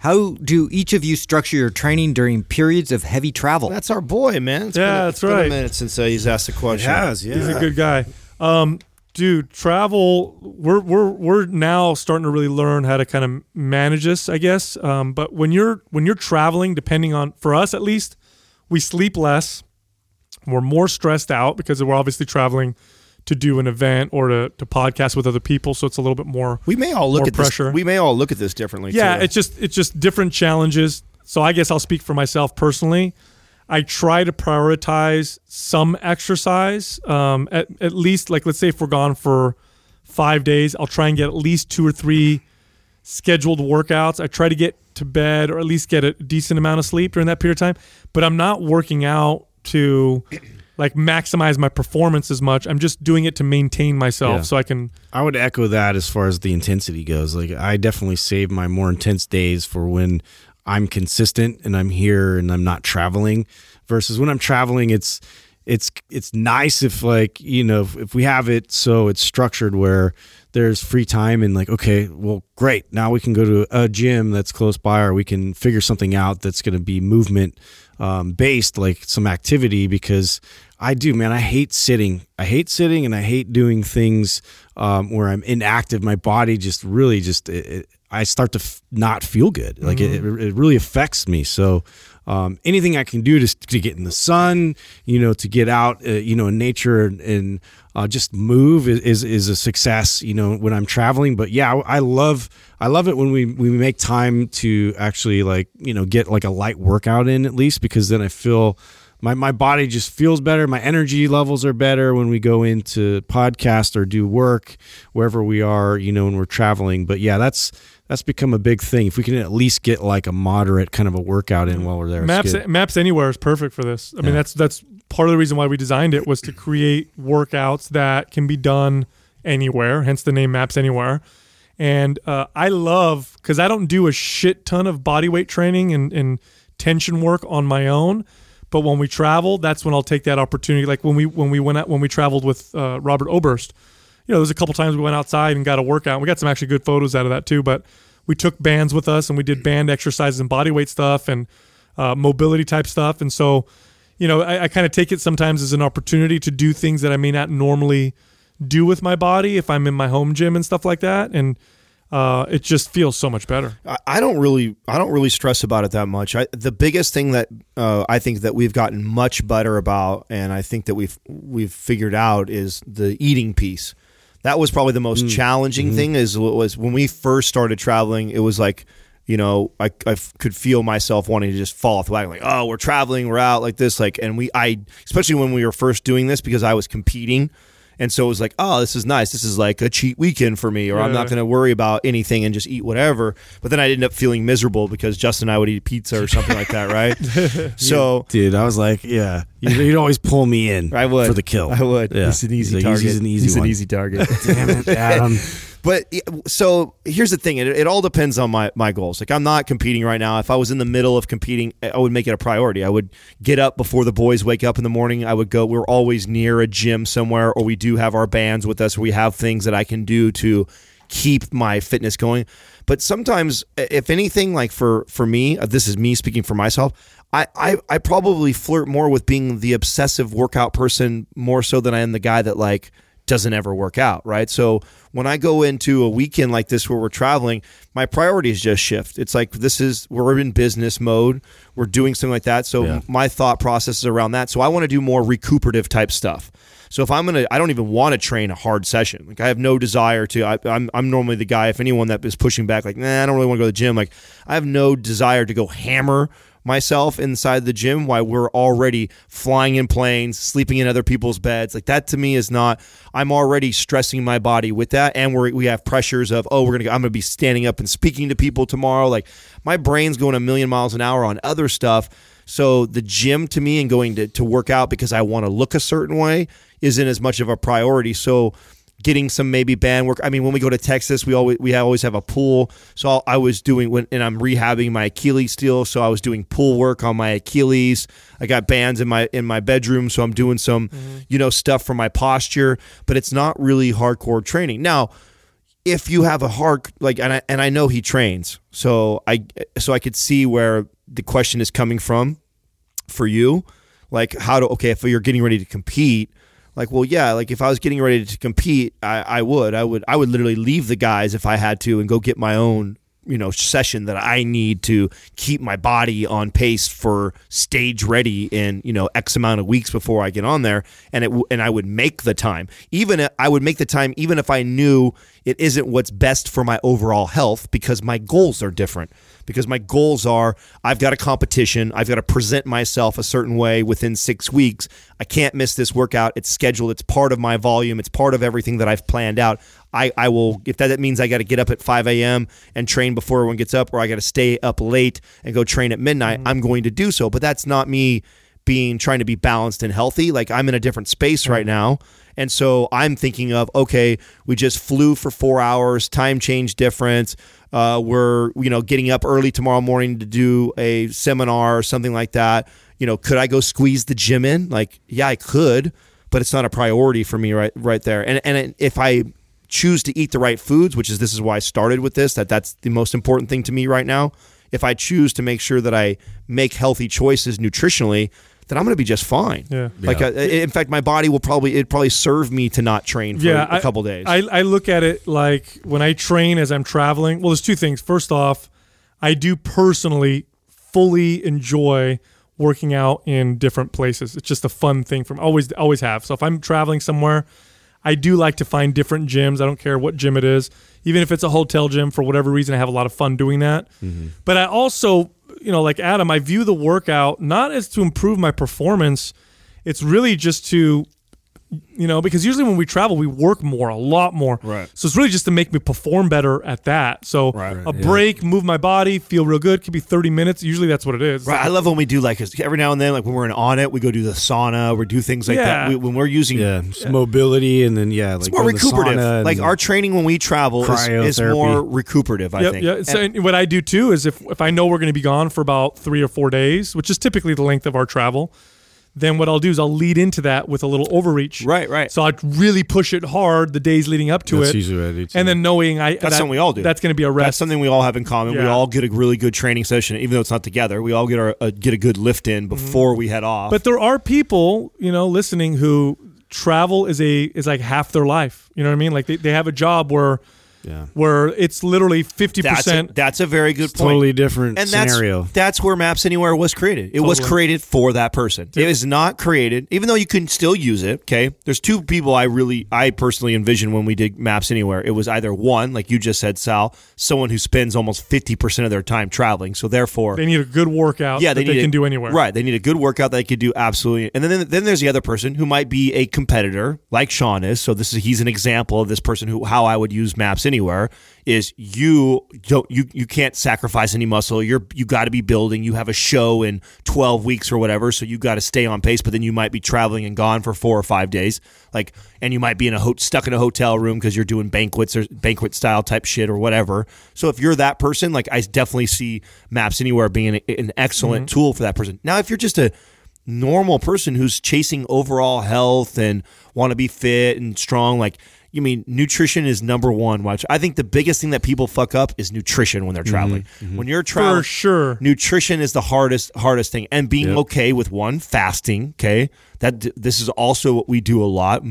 How do each of you structure your training during periods of heavy travel? That's our boy, man. It's yeah, been a, that's it's right. It's been a minute since uh, he's asked a question. He has, yeah. He's a good guy. Um, dude, travel, we're we're we're now starting to really learn how to kind of manage this, I guess. Um, but when you're when you're traveling, depending on, for us at least, we sleep less. We're more stressed out because we're obviously traveling to do an event or to, to podcast with other people, so it's a little bit more. We may all look at pressure. This, we may all look at this differently. Yeah, too. it's just it's just different challenges. So I guess I'll speak for myself personally. I try to prioritize some exercise. Um, at at least like let's say if we're gone for five days, I'll try and get at least two or three scheduled workouts. I try to get to bed or at least get a decent amount of sleep during that period of time. But I'm not working out to like maximize my performance as much. I'm just doing it to maintain myself yeah. so I can. I would echo that as far as the intensity goes. Like I definitely save my more intense days for when I'm consistent and I'm here and I'm not traveling versus when I'm traveling. It's, it's, it's nice if like, you know, if, if we have it, so it's structured where there's free time and like, okay, well, great. Now we can go to a gym that's close by, or we can figure something out that's going to be movement um, based, like some activity, because I do, man. I hate sitting. I hate sitting and I hate doing things um, where I'm inactive. My body just really just, it, it, I start to f- not feel good. Like mm-hmm. it, it really affects me. So um, anything I can do to, to get in the sun, you know, to get out, uh, you know, in nature and, and uh, just move is, is, is a success, you know, when I'm traveling. But yeah, I, I love, I love it when we, we make time to actually like, you know, get like a light workout in at least, because then I feel My my body just feels better. My energy levels are better when we go into podcast or do work, wherever we are, you know, when we're traveling. But yeah, that's that's become a big thing. If we can at least get like a moderate kind of a workout in while we're there. Maps Maps Anywhere is perfect for this. I yeah. mean, that's that's part of the reason why we designed it, was to create workouts that can be done anywhere, hence the name Maps Anywhere. And uh, I love, because I don't do a shit ton of body weight training and, and tension work on my own. But when we travel, that's when I'll take that opportunity. Like when we when we went out, when we traveled with uh, Robert Oberst, you know, there's a couple times we went outside and got a workout. We got some actually good photos out of that too. But we took bands with us and we did band exercises and body weight stuff and uh, mobility type stuff. And so, you know, I, I kind of take it sometimes as an opportunity to do things that I may not normally do with my body if I'm in my home gym and stuff like that. And Uh, it just feels so much better. I don't really, I don't really stress about it that much. I, the biggest thing that uh, I think that we've gotten much better about, and I think that we've we've figured out, is the eating piece. That was probably the most mm. challenging mm-hmm. thing. Is was when we first started traveling, it was like, you know, I, I could feel myself wanting to just fall off the wagon. Like, oh, we're traveling, we're out like this, like, and we, I, especially when we were first doing this, because I was competing. And so it was like, oh, this is nice. This is like a cheat weekend for me, or yeah. I'm not going to worry about anything and just eat whatever. But then I ended up feeling miserable because Justin and I would eat pizza or something like that, right? So, dude, I was like, yeah, you'd always pull me in. I would. For the kill. I would. Yeah. It's an easy like, target. He's an easy, he's an easy target. Damn it, Adam. But so here's the thing. It, it all depends on my, my goals. Like, I'm not competing right now. If I was in the middle of competing, I would make it a priority. I would get up before the boys wake up in the morning. I would go. We're always near a gym somewhere, or we do have our bands with us. We have things that I can do to keep my fitness going. But sometimes, if anything, like for, for me, this is me speaking for myself, I, I, I probably flirt more with being the obsessive workout person more so than I am the guy that like doesn't ever work out, right? So when I go into a weekend like this where we're traveling, my priorities just shift. It's like, this is, we're in business mode, we're doing something like that. So yeah. my thought process is around that. So I want to do more recuperative type stuff. So if I'm going to, I don't even want to train a hard session. Like, I have no desire to, I, I'm I'm normally the guy, if anyone that is pushing back, like, nah, I don't really want to go to the gym. Like, I have no desire to go hammer myself inside the gym while we're already flying in planes, sleeping in other people's beds. Like, that to me is not, I'm already stressing my body with that. And we we have pressures of, oh, we're going to, I'm going to be standing up and speaking to people tomorrow. Like, my brain's going a million miles an hour on other stuff. So the gym to me, and going to, to work out because I want to look a certain way, isn't as much of a priority. So getting some maybe band work. I mean, when we go to Texas, we always we always have a pool. So I was doing, when, and I'm rehabbing my Achilles still, so I was doing pool work on my Achilles. I got bands in my in my bedroom, so I'm doing some, mm-hmm. you know, stuff for my posture. But it's not really hardcore training now. If you have a hard, like, and I and I know he trains, so I so I could see where the question is coming from for you, like, how to, okay, if you're getting ready to compete, like, well, yeah, like, if I was getting ready to compete, I, I would, I would, I would literally leave the guys if I had to and go get my own, you know, session that I need to keep my body on pace for stage ready in, you know, X amount of weeks before I get on there. And it, and I would make the time, even if, I would make the time, even if I knew it isn't what's best for my overall health, because my goals are different. Because my goals are, I've got a competition, I've got to present myself a certain way within six weeks. I can't miss this workout. It's scheduled. It's part of my volume. It's part of everything that I've planned out. I, I will, if that, that means I got to get up at five a.m. and train before everyone gets up, or I got to stay up late and go train at midnight, mm-hmm. I'm going to do so. But that's not me being, trying to be balanced and healthy. Like, I'm in a different space mm-hmm. right now. And so I'm thinking of, okay, we just flew for four hours, time change difference. Uh, we're, you know, getting up early tomorrow morning to do a seminar or something like that. You know, could I go squeeze the gym in? Like, yeah, I could, but it's not a priority for me right, right there. And and if I choose to eat the right foods, which is, this is why I started with this, that that's the most important thing to me right now. If I choose to make sure that I make healthy choices nutritionally, then I'm going to be just fine. Yeah. Like, yeah. I, in fact, my body will probably, it probably serve me to not train for yeah, a I, couple days. I, I look at it like, when I train as I'm traveling, well, there's two things. First off, I do personally fully enjoy working out in different places. It's just a fun thing from always, always have. So if I'm traveling somewhere, I do like to find different gyms. I don't care what gym it is. Even if it's a hotel gym, for whatever reason, I have a lot of fun doing that. Mm-hmm. But I also, you know, like Adam, I view the workout not as to improve my performance. It's really just to, you know, because usually when we travel, we work more, a lot more. Right. So it's really just to make me perform better at that. So right. a yeah. break, move my body, feel real good. Could be thirty minutes. Usually that's what it is. Right. Like, I love when we do, like, every now and then, like when we're in on it, we go do the sauna or do things like yeah. that. We, when we're using yeah. Yeah. mobility and then, yeah. Like, it's more recuperative. Like, our training when we travel is, is more recuperative, I yep, think. Yep. So, and, and what I do too is if, if I know we're going to be gone for about three or four days, which is typically the length of our travel, then what I'll do is I'll lead into that with a little overreach. Right, right. So I really push it hard the days leading up to that's it. That's usually what I do too. And then knowing I... That's that, something we all do. That's going to be a rest. That's something we all have in common. Yeah. We all get a really good training session, even though it's not together. We all get our uh, get a good lift in before mm-hmm. we head off. But there are people, you know, listening who travel is a is like half their life. You know what I mean? Like they, they have a job where yeah. where it's literally fifty percent. That's a, that's a very good it's point. Totally different and scenario. That's, that's where MAPS Anywhere was created. It totally. was created for that person. Yeah. It is not created, even though you can still use it, okay? There's two people I really, I personally envisioned when we did MAPS Anywhere. It was either one, like you just said, Sal, someone who spends almost fifty percent of their time traveling, so therefore... They need a good workout yeah, they that they a, can do anywhere. Right, they need a good workout that they could do absolutely. And then, then there's the other person who might be a competitor, like Sean is, so this is he's an example of this person who, how I would use MAPS Anywhere is you don't you you can't sacrifice any muscle. You're you got to be building. You have a show in twelve weeks or whatever, so you got to stay on pace. But then you might be traveling and gone for four or five days, like, and you might be in a ho- stuck in a hotel room because you're doing banquets or banquet style type shit or whatever. So if you're that person, like I definitely see MAPS Anywhere being an, an excellent mm-hmm. tool for that person. Now, if you're just a normal person who's chasing overall health and want to be fit and strong, like. You mean nutrition is number one. Watch, I think the biggest thing that people fuck up is nutrition when they're traveling. Mm-hmm, mm-hmm. When you're traveling, for sure, nutrition is the hardest, hardest thing. And being yep. okay with one fasting. Okay, that this is also what we do a lot.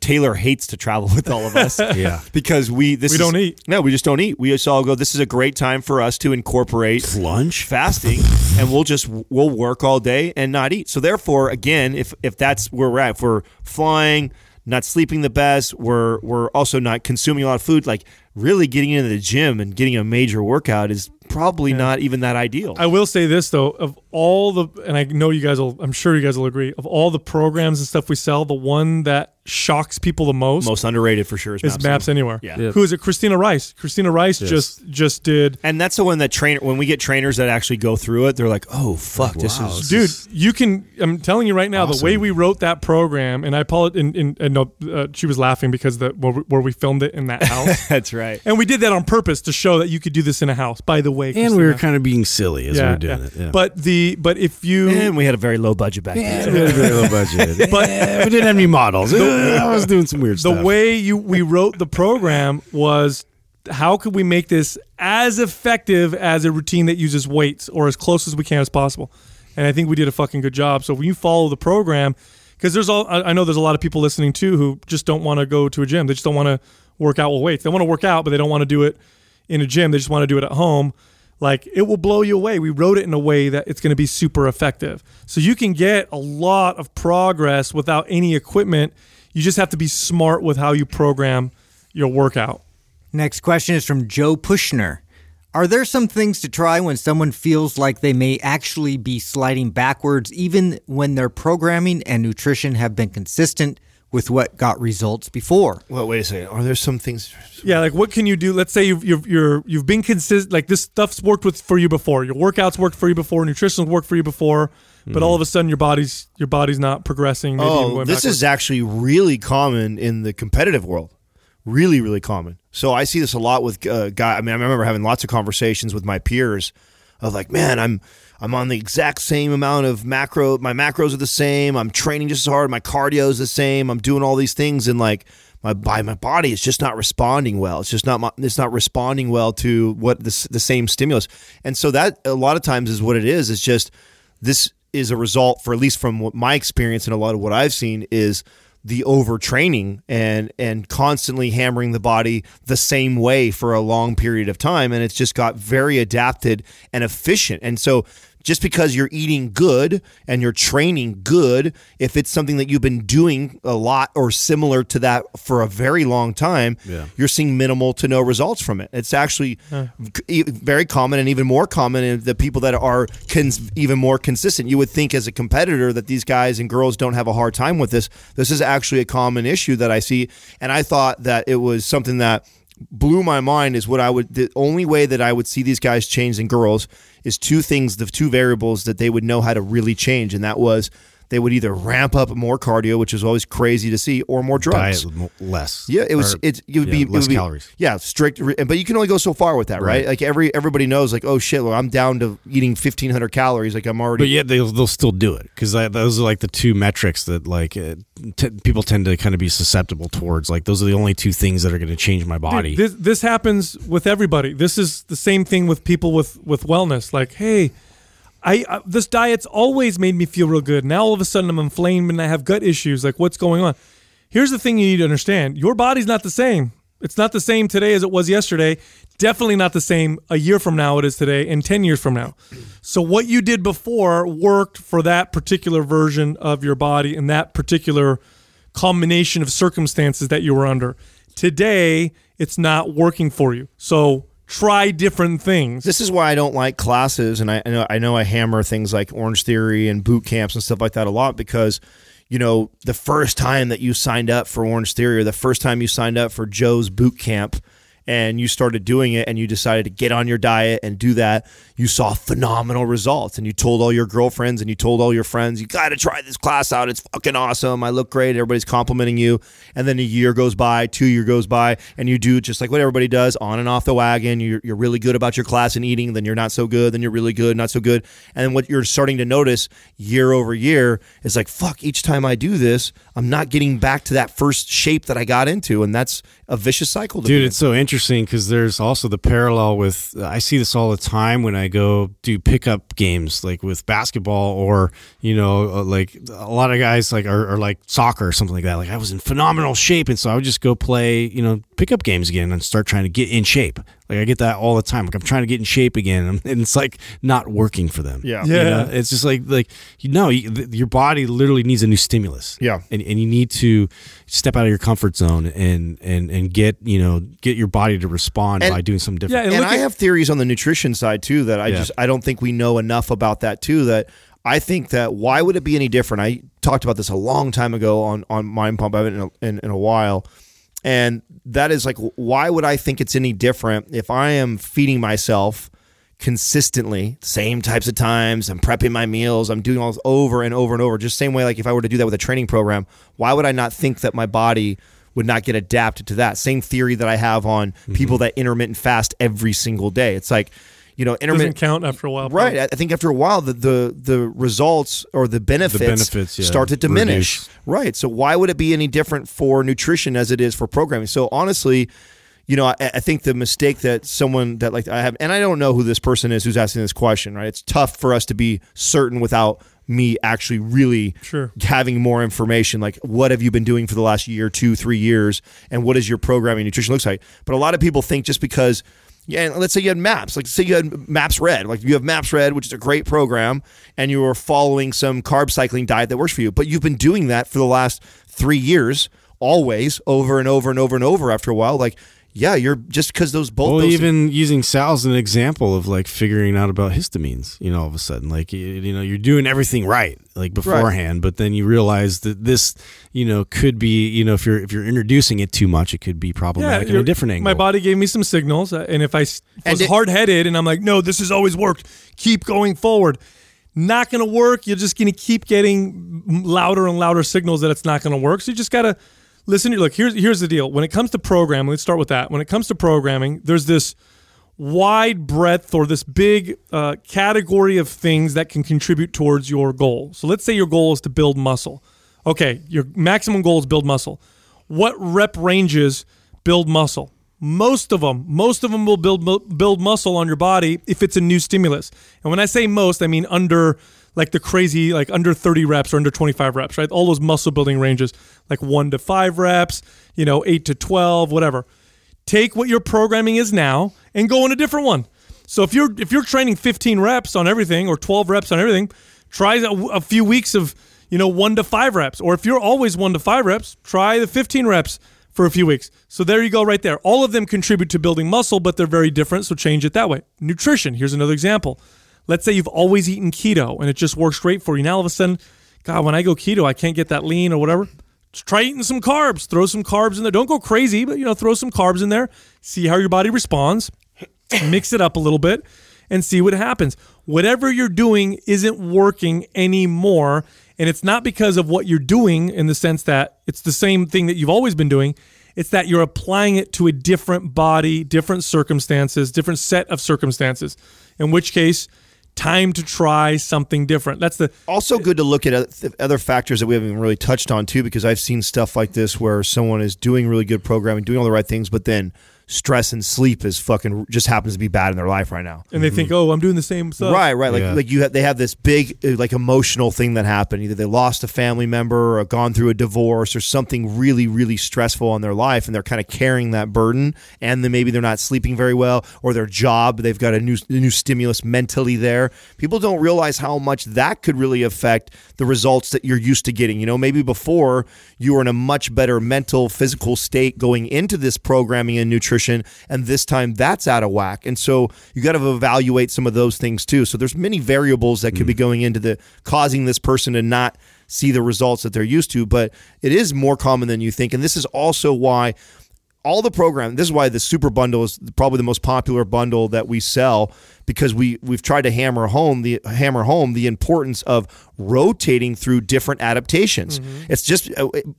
Taylor hates to travel with all of us. yeah, because we this we is, don't eat. No, we just don't eat. We just all go. This is a great time for us to incorporate lunch fasting, and we'll just we'll work all day and not eat. So therefore, again, if if that's where we're at, if we're flying. Not sleeping the best. We're we're also not consuming a lot of food. Like really getting into the gym and getting a major workout is probably yeah. not even that ideal. I will say this though: of all the, and I know you guys will, I'm sure you guys will agree. Of all the programs and stuff we sell, the one that shocks people the most, most underrated for sure, is, is MAPS, MAPS Anywhere. Yeah. yeah. Who is it? Christina Rice. Christina Rice yes. just just did, and that's the one that trainer. When we get trainers that actually go through it, they're like, "Oh fuck, wow, this is dude." This is you can. I'm telling you right now, awesome. The way we wrote that program, and I apologize. And, and, and no, uh, she was laughing because the where we, where we filmed it in that house. That's right. And we did that on purpose to show that you could do this in a house. By the way, and Christina. We were kind of being silly as yeah, we were doing yeah. it. Yeah. But the but if you and we had a very low budget back yeah, then. We had a very low budget, but we didn't have any models. The, I was doing some weird the stuff. The way you we wrote the program was how could we make this as effective as a routine that uses weights or as close as we can as possible? And I think we did a fucking good job. So when you follow the program, because there's all I know there's a lot of people listening too who just don't want to go to a gym. They just don't want to work out with weights. They want to work out, but they don't want to do it in a gym. They just want to do it at home. Like it will blow you away. We wrote it in a way that it's going to be super effective. So you can get a lot of progress without any equipment. You just have to be smart with how you program your workout. Next question is from Joe Pushner. Are there some things to try when someone feels like they may actually be sliding backwards, even when their programming and nutrition have been consistent with what got results before? Well, wait a second. Are there some things? Yeah, like what can you do? Let's say you've you've you're, you've been consistent. Like this stuff's worked with for you before. Your workouts worked for you before. Nutrition's worked for you before. But mm-hmm. all of a sudden, your body's your body's not progressing. Maybe oh, this backwards. Is actually really common in the competitive world. Really, really common. So I see this a lot with uh, guys. I mean, I remember having lots of conversations with my peers of like, man, I'm. I'm on the exact same amount of macro. My macros are the same. I'm training just as hard. My cardio is the same. I'm doing all these things, and like my by my body is just not responding well. It's just not. It's not responding well to what the the same stimulus. And so that a lot of times is what it is. It's just this is a result for at least from what my experience and a lot of what I've seen is the overtraining and and constantly hammering the body the same way for a long period of time, and it's just got very adapted and efficient. And so. Just because you're eating good and you're training good, if it's something that you've been doing a lot or similar to that for a very long time, yeah. you're seeing minimal to no results from it. It's actually huh. very common and even more common in the people that are cons- even more consistent. You would think as a competitor that these guys and girls don't have a hard time with this. This is actually a common issue that I see. And I thought that it was something that blew my mind is what I would, the only way that I would see these guys change and girls is two things, the two variables that they would know how to really change. And that was they would either ramp up more cardio, which is always crazy to see, or more drugs. Diet less. Yeah, it was, or, it, it would yeah, be less it would be, calories. Yeah, strict. But you can only go so far with that, right? right? Like every everybody knows, like, oh shit, well, I'm down to eating fifteen hundred calories. Like I'm already. But yet they'll, they'll still do it because those are like the two metrics that like uh, t- people tend to kind of be susceptible towards. Like those are the only two things that are going to change my body. Dude, this, this happens with everybody. This is the same thing with people with, with wellness. Like, hey, I uh, this diet's always made me feel real good. Now all of a sudden I'm inflamed and I have gut issues. Like what's going on? Here's the thing you need to understand. Your body's not the same It's not the same today as it was yesterday. Definitely not the same a year from now it is today and ten years from now. So what you did before worked for that particular version of your body and that particular combination of circumstances that you were under. Today, it's not working for you. So try different things. This is why I don't like classes. And I, I know, I know I hammer things like Orange Theory and boot camps and stuff like that a lot because, you know, the first time that you signed up for Orange Theory or the first time you signed up for Joe's boot camp and you started doing it and you decided to get on your diet and do that, you saw phenomenal results. And you told all your girlfriends and you told all your friends, you got to try this class out. It's fucking awesome. I look great. Everybody's complimenting you. And then a year goes by, two year goes by, and you do just like what everybody does, on and off the wagon. You're, you're really good about your class and eating. Then you're not so good. Then you're really good, not so good. And then what you're starting to notice year over year is like, fuck, each time I do this, I'm not getting back to that first shape that I got into. And that's a vicious cycle. To Dude, me. It's so interesting. Interesting because there's also the parallel with uh, I see this all the time when I go do pickup games like with basketball or you know uh, like a lot of guys like are, are like soccer or something like that. Like I was in phenomenal shape and so I would just go play you know pickup games again and start trying to get in shape. Like I get that all the time. Like I'm trying to get in shape again, and it's like not working for them. Yeah, yeah. You know? It's just like like you know, you, th- your body literally needs a new stimulus. Yeah, and and you need to step out of your comfort zone and and and get you know get your body to respond and, by doing something different. Yeah, and, and I at- have theories on the nutrition side too that I yeah. just I don't think we know enough about that too. That I think that why would it be any different? I talked about this a long time ago on on Mind Pump. I haven't in a, in, in a while. And that is like, why would I think it's any different if I am feeding myself consistently, same types of times, I'm prepping my meals, I'm doing all this over and over and over, just same way like if I were to do that with a training program, why would I not think that my body would not get adapted to that? Same theory that I have on mm-hmm. people that intermittent fast every single day. It's like, you know, intermittent doesn't count after a while, right? Probably. I think after a while, the the, the results or the benefits, the benefits yeah, start to diminish, reduce. Right? So why would it be any different for nutrition as it is for programming? So honestly, you know, I, I think the mistake that someone that like I have, and I don't know who this person is who's asking this question, right? It's tough for us to be certain without me actually really sure. having more information. Like, what have you been doing for the last year, two, three years, and what is your programming nutrition looks like? But a lot of people think just because. Yeah, and let's say you had MAPS. Like, say you had MAPS Red. Like, you have MAPS Red, which is a great program, and you were following some carb cycling diet that works for you. But you've been doing that for the last three years, always, over and over and over and over. After a while, like, yeah, you're just because those both. Well, those even things. Using Sal as an example of like figuring out about histamines. You know, all of a sudden, like you, you know, you're doing everything right, like beforehand, right. But then you realize that this, you know, could be, you know, if you're if you're introducing it too much, it could be problematic yeah, in a different angle. My body gave me some signals, and if I was hard headed and I'm like, no, this has always worked, keep going forward. Not going to work. You're just going to keep getting louder and louder signals that it's not going to work. So you just got to. Listen, look, here's, here's the deal. When it comes to programming, let's start with that. When it comes to programming, there's this wide breadth or this big uh, category of things that can contribute towards your goal. So let's say your goal is to build muscle. Okay, your maximum goal is build muscle. What rep ranges build muscle? Most of them. Most of them will build build muscle on your body if it's a new stimulus. And when I say most, I mean under... like the crazy, like under thirty reps or under twenty-five reps, right? All those muscle building ranges, like one to five reps, you know, eight to twelve, whatever. Take what your programming is now and go on a different one. So if you're if you're training fifteen reps on everything or twelve reps on everything, try a, a few weeks of, you know, one to five reps. Or if you're always one to five reps, try the fifteen reps for a few weeks. So there you go right there. All of them contribute to building muscle, but they're very different, so change it that way. Nutrition, here's another example. Let's say you've always eaten keto and it just works great for you. Now all of a sudden, God, when I go keto, I can't get that lean or whatever. Just try eating some carbs. Throw some carbs in there. Don't go crazy, but you know, throw some carbs in there. See how your body responds. Mix it up a little bit and see what happens. Whatever you're doing isn't working anymore. And it's not because of what you're doing in the sense that it's the same thing that you've always been doing. It's that you're applying it to a different body, different circumstances, different set of circumstances, in which case... time to try something different. That's the also good to look at other factors that we haven't really touched on too, because I've seen stuff like this where someone is doing really good programming, doing all the right things, but then stress and sleep is fucking just happens to be bad in their life right now. And they mm-hmm. think, oh, I'm doing the same stuff. Right, right. Like yeah. like you have, they have this big like emotional thing that happened. Either they lost a family member or gone through a divorce or something really, really stressful in their life, and they're kind of carrying that burden, and then maybe they're not sleeping very well, or their job, they've got a new a new stimulus mentally there. People don't realize how much that could really affect the results that you're used to getting. You know, maybe before you were in a much better mental, physical state going into this programming and nutrition, and this time that's out of whack. And so you got to evaluate some of those things too. So there's many variables that could mm. be going into the causing this person to not see the results that they're used to, but it is more common than you think. And this is also why all the program, this is why the Super Bundle is probably the most popular bundle that we sell, because we, we've tried to hammer home the hammer home the importance of rotating through different adaptations. Mm-hmm. It's just,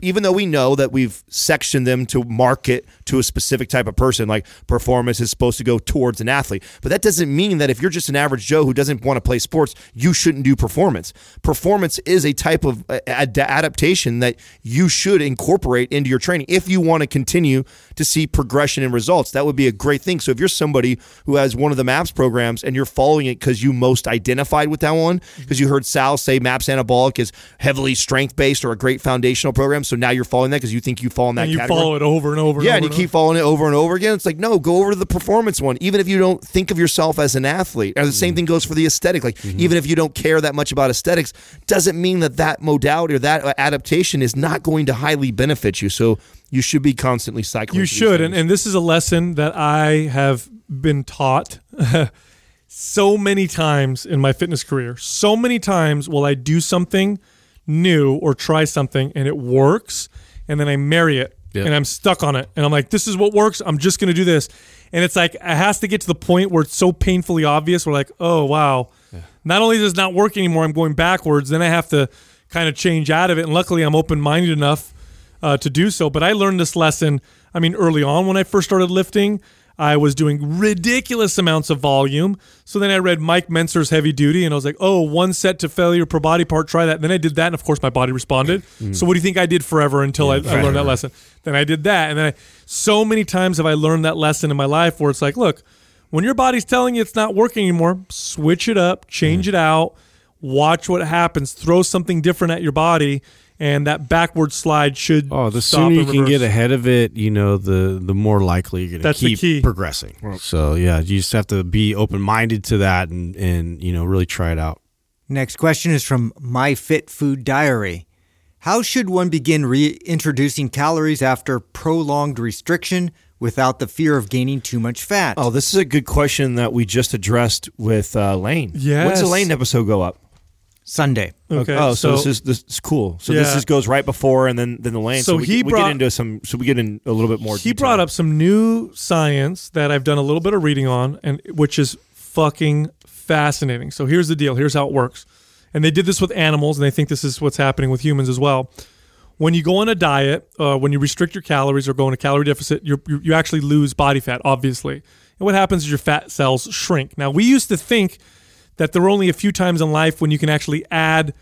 even though we know that we've sectioned them to market to a specific type of person, like performance is supposed to go towards an athlete, but that doesn't mean that if you're just an average Joe who doesn't want to play sports, you shouldn't do performance. Performance is a type of ad- adaptation that you should incorporate into your training if you want to continue to see progression and results. That would be a great thing. So if you're somebody who has one of the MAPS programs and you're following it because you most identified with that one, because you heard Sal say MAPS Anabolic is heavily strength-based or a great foundational program, so now you're following that because you think you fall in that and you category. Follow it over and over and yeah, over. Yeah, and you and keep over. following it over and over again. It's like, no, go over to the performance one, even if you don't think of yourself as an athlete. Or the mm-hmm. same thing goes for the aesthetic. Like, mm-hmm. even if you don't care that much about aesthetics, doesn't mean that that modality or that adaptation is not going to highly benefit you. So you should be constantly cycling. You should, and, and this is a lesson that I have been taught so many times in my fitness career. So many times will I do something new or try something and it works, and then I marry it, yep. and I'm stuck on it. And I'm like, this is what works, I'm just going to do this. And it's like, it has to get to the point where it's so painfully obvious, we're like, oh, wow. Yeah. Not only does it not work anymore, I'm going backwards, then I have to kind of change out of it. And luckily I'm open-minded enough Uh, to do so. But I learned this lesson, I mean, early on when I first started lifting, I was doing ridiculous amounts of volume. So then I read Mike Menser's Heavy Duty, and I was like, oh, one set to failure per body part, try that. And then I did that, and of course my body responded. Mm. So what do you think I did forever until yeah, I, forever. I learned that lesson? Then I did that. And then I, so many times have I learned that lesson in my life where it's like, look, when your body's telling you it's not working anymore, switch it up, change mm. it out, watch what happens, throw something different at your body. And that backward slide should oh, the stop sooner you can get ahead of it, you know, the, the more likely you're going to keep progressing. Right. So, yeah, you just have to be open-minded to that and, and, you know, really try it out. Next question is from My Fit Food Diary. How should one begin reintroducing calories after prolonged restriction without the fear of gaining too much fat? Oh, this is a good question that we just addressed with uh, Lane. Yes. When's the Lane episode go up? Sunday. Okay. Oh, so, so this is this is cool. So yeah. this is, goes right before and then then the Lane. So, so we, he brought, we get into some. So we get in a little bit more. He detail. brought up some new science that I've done a little bit of reading on, and which is fucking fascinating. So here's the deal. Here's how it works. And they did this with animals, and they think this is what's happening with humans as well. When you go on a diet, uh, when you restrict your calories or go in a calorie deficit, you're, you you actually lose body fat, obviously. And what happens is your fat cells shrink. Now we used to think that there are only a few times in life when you can actually add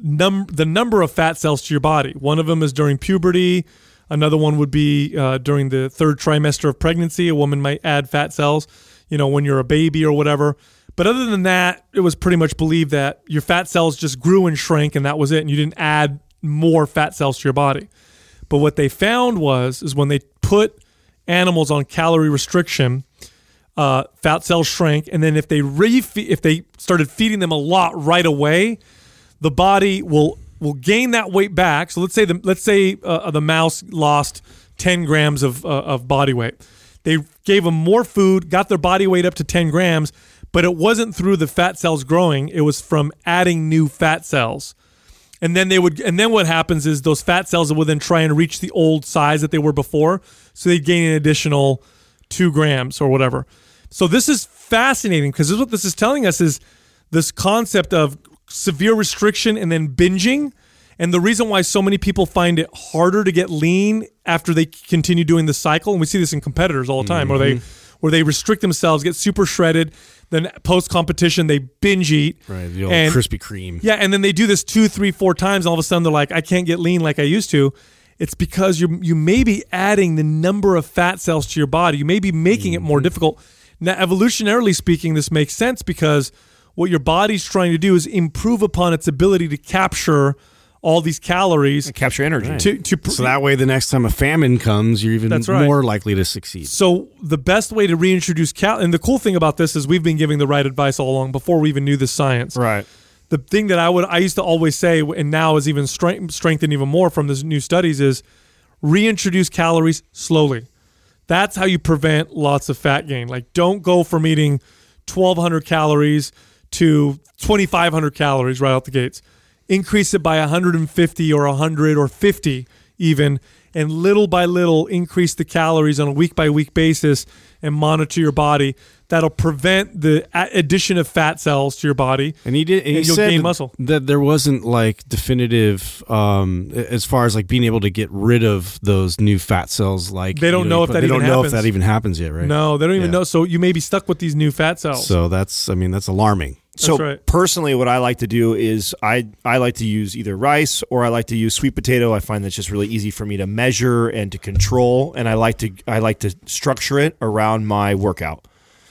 num- the number of fat cells to your body. One of them is during puberty. Another one would be uh, during the third trimester of pregnancy. A woman might add fat cells, you know, when you're a baby or whatever. But other than that, it was pretty much believed that your fat cells just grew and shrank, and that was it, and you didn't add more fat cells to your body. But what they found was is when they put animals on calorie restriction, Uh, fat cells shrank, and then if they re- if they started feeding them a lot right away, the body will will gain that weight back. So let's say the let's say uh, the mouse lost ten grams of uh, of body weight. They gave them more food, got their body weight up to ten grams, but it wasn't through the fat cells growing. It was from adding new fat cells, and then they would and then what happens is those fat cells will then try and reach the old size that they were before, so they gain an additional two grams or whatever. So this is fascinating because what this is telling us is this concept of severe restriction and then binging. And the reason why so many people find it harder to get lean after they continue doing the cycle, and we see this in competitors all the time, mm-hmm. where they where they restrict themselves, get super shredded, then post-competition they binge eat. Right, the old and, Krispy Kreme. Yeah, and then they do this two, three, four times, and all of a sudden they're like, I can't get lean like I used to. it's because you you may be adding the number of fat cells to your body. You may be making it more difficult. Now, evolutionarily speaking, this makes sense because what your body's trying to do is improve upon its ability to capture all these calories. And capture energy. Right. To, to pr- so that way, the next time a famine comes, you're even right. more likely to succeed. So the best way to reintroduce cal- and the cool thing about this is we've been giving the right advice all along before we even knew the science. Right. The thing that I would I used to always say, and now is even strength, strengthened even more from these new studies, is reintroduce calories slowly. That's how you prevent lots of fat gain. Like, don't go from eating twelve hundred calories to twenty-five hundred calories right out the gates. Increase it by one hundred fifty or one hundred or fifty even, and little by little increase the calories on a week-by-week basis and monitor your body. That'll prevent the addition of fat cells to your body, and he did. And he you'll said gain muscle. That there wasn't like definitive um, as far as like being able to get rid of those new fat cells. Like they don't you know, know if that they even don't happens. know if that even happens yet, right? No, they don't even yeah. know. So you may be stuck with these new fat cells. So that's, I mean, that's alarming. So that's right. Personally, what I like to do is I, I like to use either rice or I like to use sweet potato. I find that's just really easy for me to measure and to control, and I like to I like to structure it around my workout.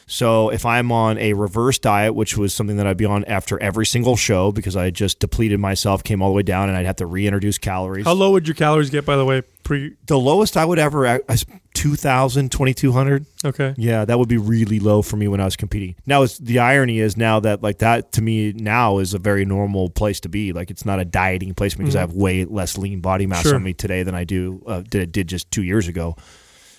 So if I'm on a reverse diet, which was something that I'd be on after every single show because I just depleted myself, came all the way down, and I'd have to reintroduce calories. How low would your calories get, by the way? Pre- the lowest I would ever, two thousand, twenty-two hundred. Okay. Yeah, that would be really low for me when I was competing. Now, it's, the irony is now that like that to me now is a very normal place to be. Like it's not a dieting place because mm-hmm. I have way less lean body mass sure. on me today than I do uh, did, it did just two years ago.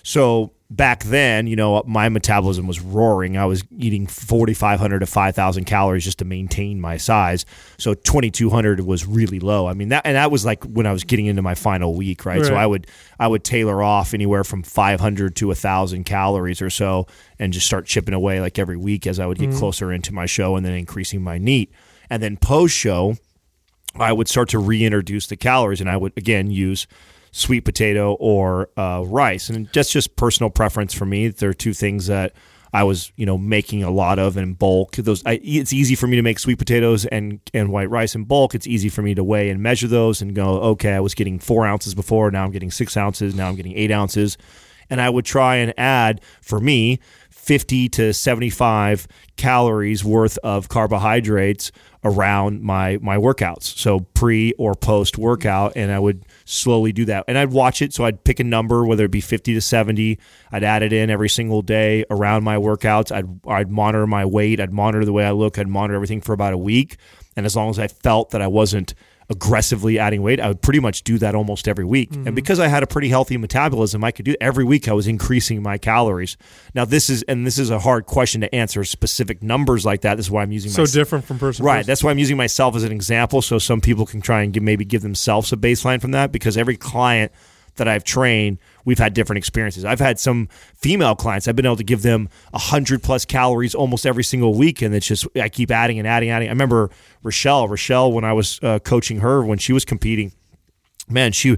So back then, you know, my metabolism was roaring. I was eating forty-five hundred to five thousand calories just to maintain my size. So twenty-two hundred was really low. I mean, that, and that was like when I was getting into my final week, right? right. So I would I would tailor off anywhere from five hundred to one thousand calories or so and just start chipping away like every week as I would get mm. closer into my show and then increasing my NEAT. And then post-show, I would start to reintroduce the calories, and I would, again, use sweet potato or uh, rice. And that's just personal preference for me. There are two things that I was, you know, making a lot of in bulk. Those I, it's easy for me to make sweet potatoes and, and white rice in bulk. It's easy for me to weigh and measure those and go, okay, I was getting four ounces before. Now I'm getting six ounces. Now I'm getting eight ounces. And I would try and add, for me, fifty to seventy-five calories worth of carbohydrates around my my workouts, so pre or post workout, and I would slowly do that. And I'd watch it, so I'd pick a number, whether it be fifty to seventy. I'd add it in every single day around my workouts. I'd I'd monitor my weight. I'd monitor the way I look. I'd monitor everything for about a week. And as long as I felt that I wasn't aggressively adding weight, I would pretty much do that almost every week. Mm-hmm. And because I had a pretty healthy metabolism, I could do every week I was increasing my calories. Now this is, and this is a hard question to answer, specific numbers like that. This is why I'm using so my, different from person right. to person. That's why I'm using myself as an example. So some people can try and give, maybe give themselves a baseline from that, because every client that I've trained, we've had different experiences. I've had some female clients, I've been able to give them one hundred plus calories almost every single week, and it's just, I keep adding and adding, adding. I remember Rochelle, Rochelle when I was uh, coaching her when she was competing, man, she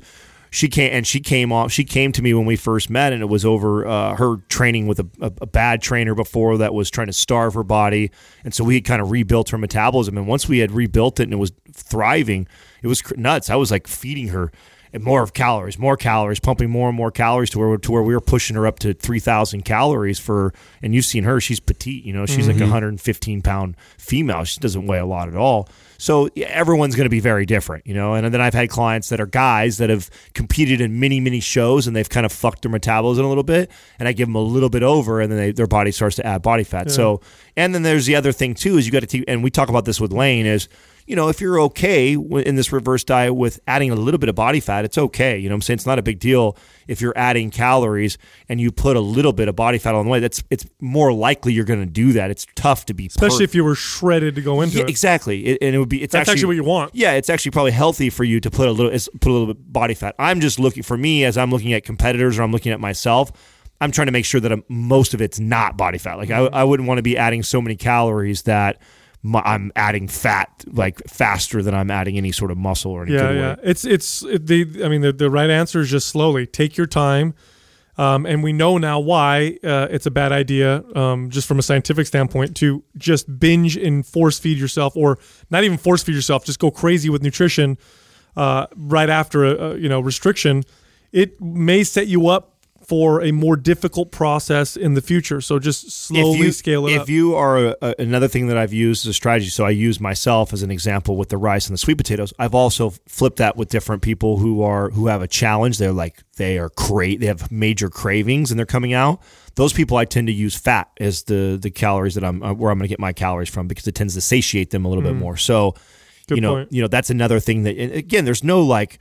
she came and she came off. She came to me when we first met, and it was over uh, her training with a, a, a bad trainer before that was trying to starve her body, and so we had kind of rebuilt her metabolism. And once we had rebuilt it and it was thriving, it was nuts. I was like feeding her and more of calories, more calories, pumping more and more calories to where to where we were pushing her up to three thousand calories for, and you've seen her, she's petite, you know, she's mm-hmm. like a one hundred fifteen pound female. She doesn't weigh a lot at all. So everyone's going to be very different, you know, and then I've had clients that are guys that have competed in many, many shows and they've kind of fucked their metabolism a little bit, and I give them a little bit over, and then they, their body starts to add body fat. Yeah. So, and then there's the other thing too, is you got to take, and we talk about this with Lane is, you know, if you're okay in this reverse diet with adding a little bit of body fat, it's okay. You know what I'm saying? It's not a big deal if you're adding calories and you put a little bit of body fat on the way. That's, it's more likely you're going to do that. It's tough to be Especially per- if you were shredded to go into yeah, it. Exactly. It, and it would be, it's That's actually, actually what you want. Yeah, it's actually probably healthy for you to put a little put a little bit of body fat. I'm just looking, for me, as I'm looking at competitors or I'm looking at myself, I'm trying to make sure that I'm, most of it's not body fat. Like I, I wouldn't want to be adding so many calories that My, I'm adding fat like faster than I'm adding any sort of muscle or any yeah, good yeah. weight. It's it's it, the I mean the, the right answer is just slowly take your time, um, and we know now why uh, it's a bad idea um, just from a scientific standpoint to just binge and force feed yourself, or not even force feed yourself, just go crazy with nutrition uh, right after a, a you know restriction. it may set you up for a more difficult process in the future. So just slowly you, scale it if up. If you are, a, a, another thing that I've used as a strategy, so I use myself as an example with the rice and the sweet potatoes. I've also flipped that with different people who are, who have a challenge. They're like, they are cra- they have major cravings and they're coming out. Those people, I tend to use fat as the, the calories that I'm, where I'm going to get my calories from, because it tends to satiate them a little mm. bit more. So, Good you know, point. you know, that's another thing that, again, there's no like,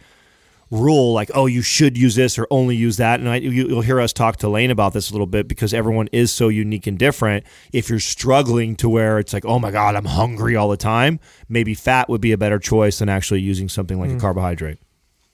rule like, oh, you should use this or only use that. And I, you, you'll hear us talk to Lane about this a little bit, because everyone is so unique and different. If you're struggling to where it's like, oh my God, I'm hungry all the time, maybe fat would be a better choice than actually using something like mm. a carbohydrate.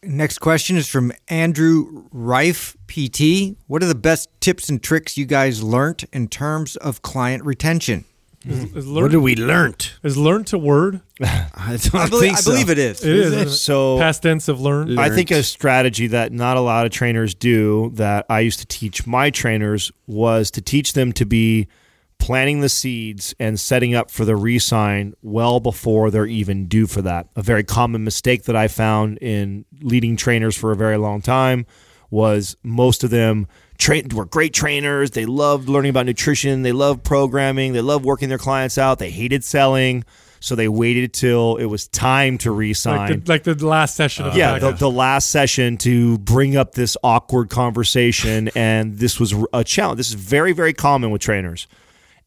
Next question is from Andrew Rife, P T. What are the best tips and tricks you guys learned in terms of client retention? Is, is learned, what did we learned? Is learned a word? I, don't I, believe, think so. I believe it is. It is. is it? So past tense of learned. learned. I think a strategy that not a lot of trainers do, that I used to teach my trainers, was to teach them to be planting the seeds and setting up for the re-sign well before they're even due for that. A very common mistake that I found in leading trainers for a very long time was most of them Tra- were great trainers. They loved learning about nutrition. They loved programming. They loved working their clients out. They hated selling. So they waited till it was time to re-sign. Like the, like the last session. Of uh, yeah, the, the last session to bring up this awkward conversation. And this was a challenge. This is very, very common with trainers.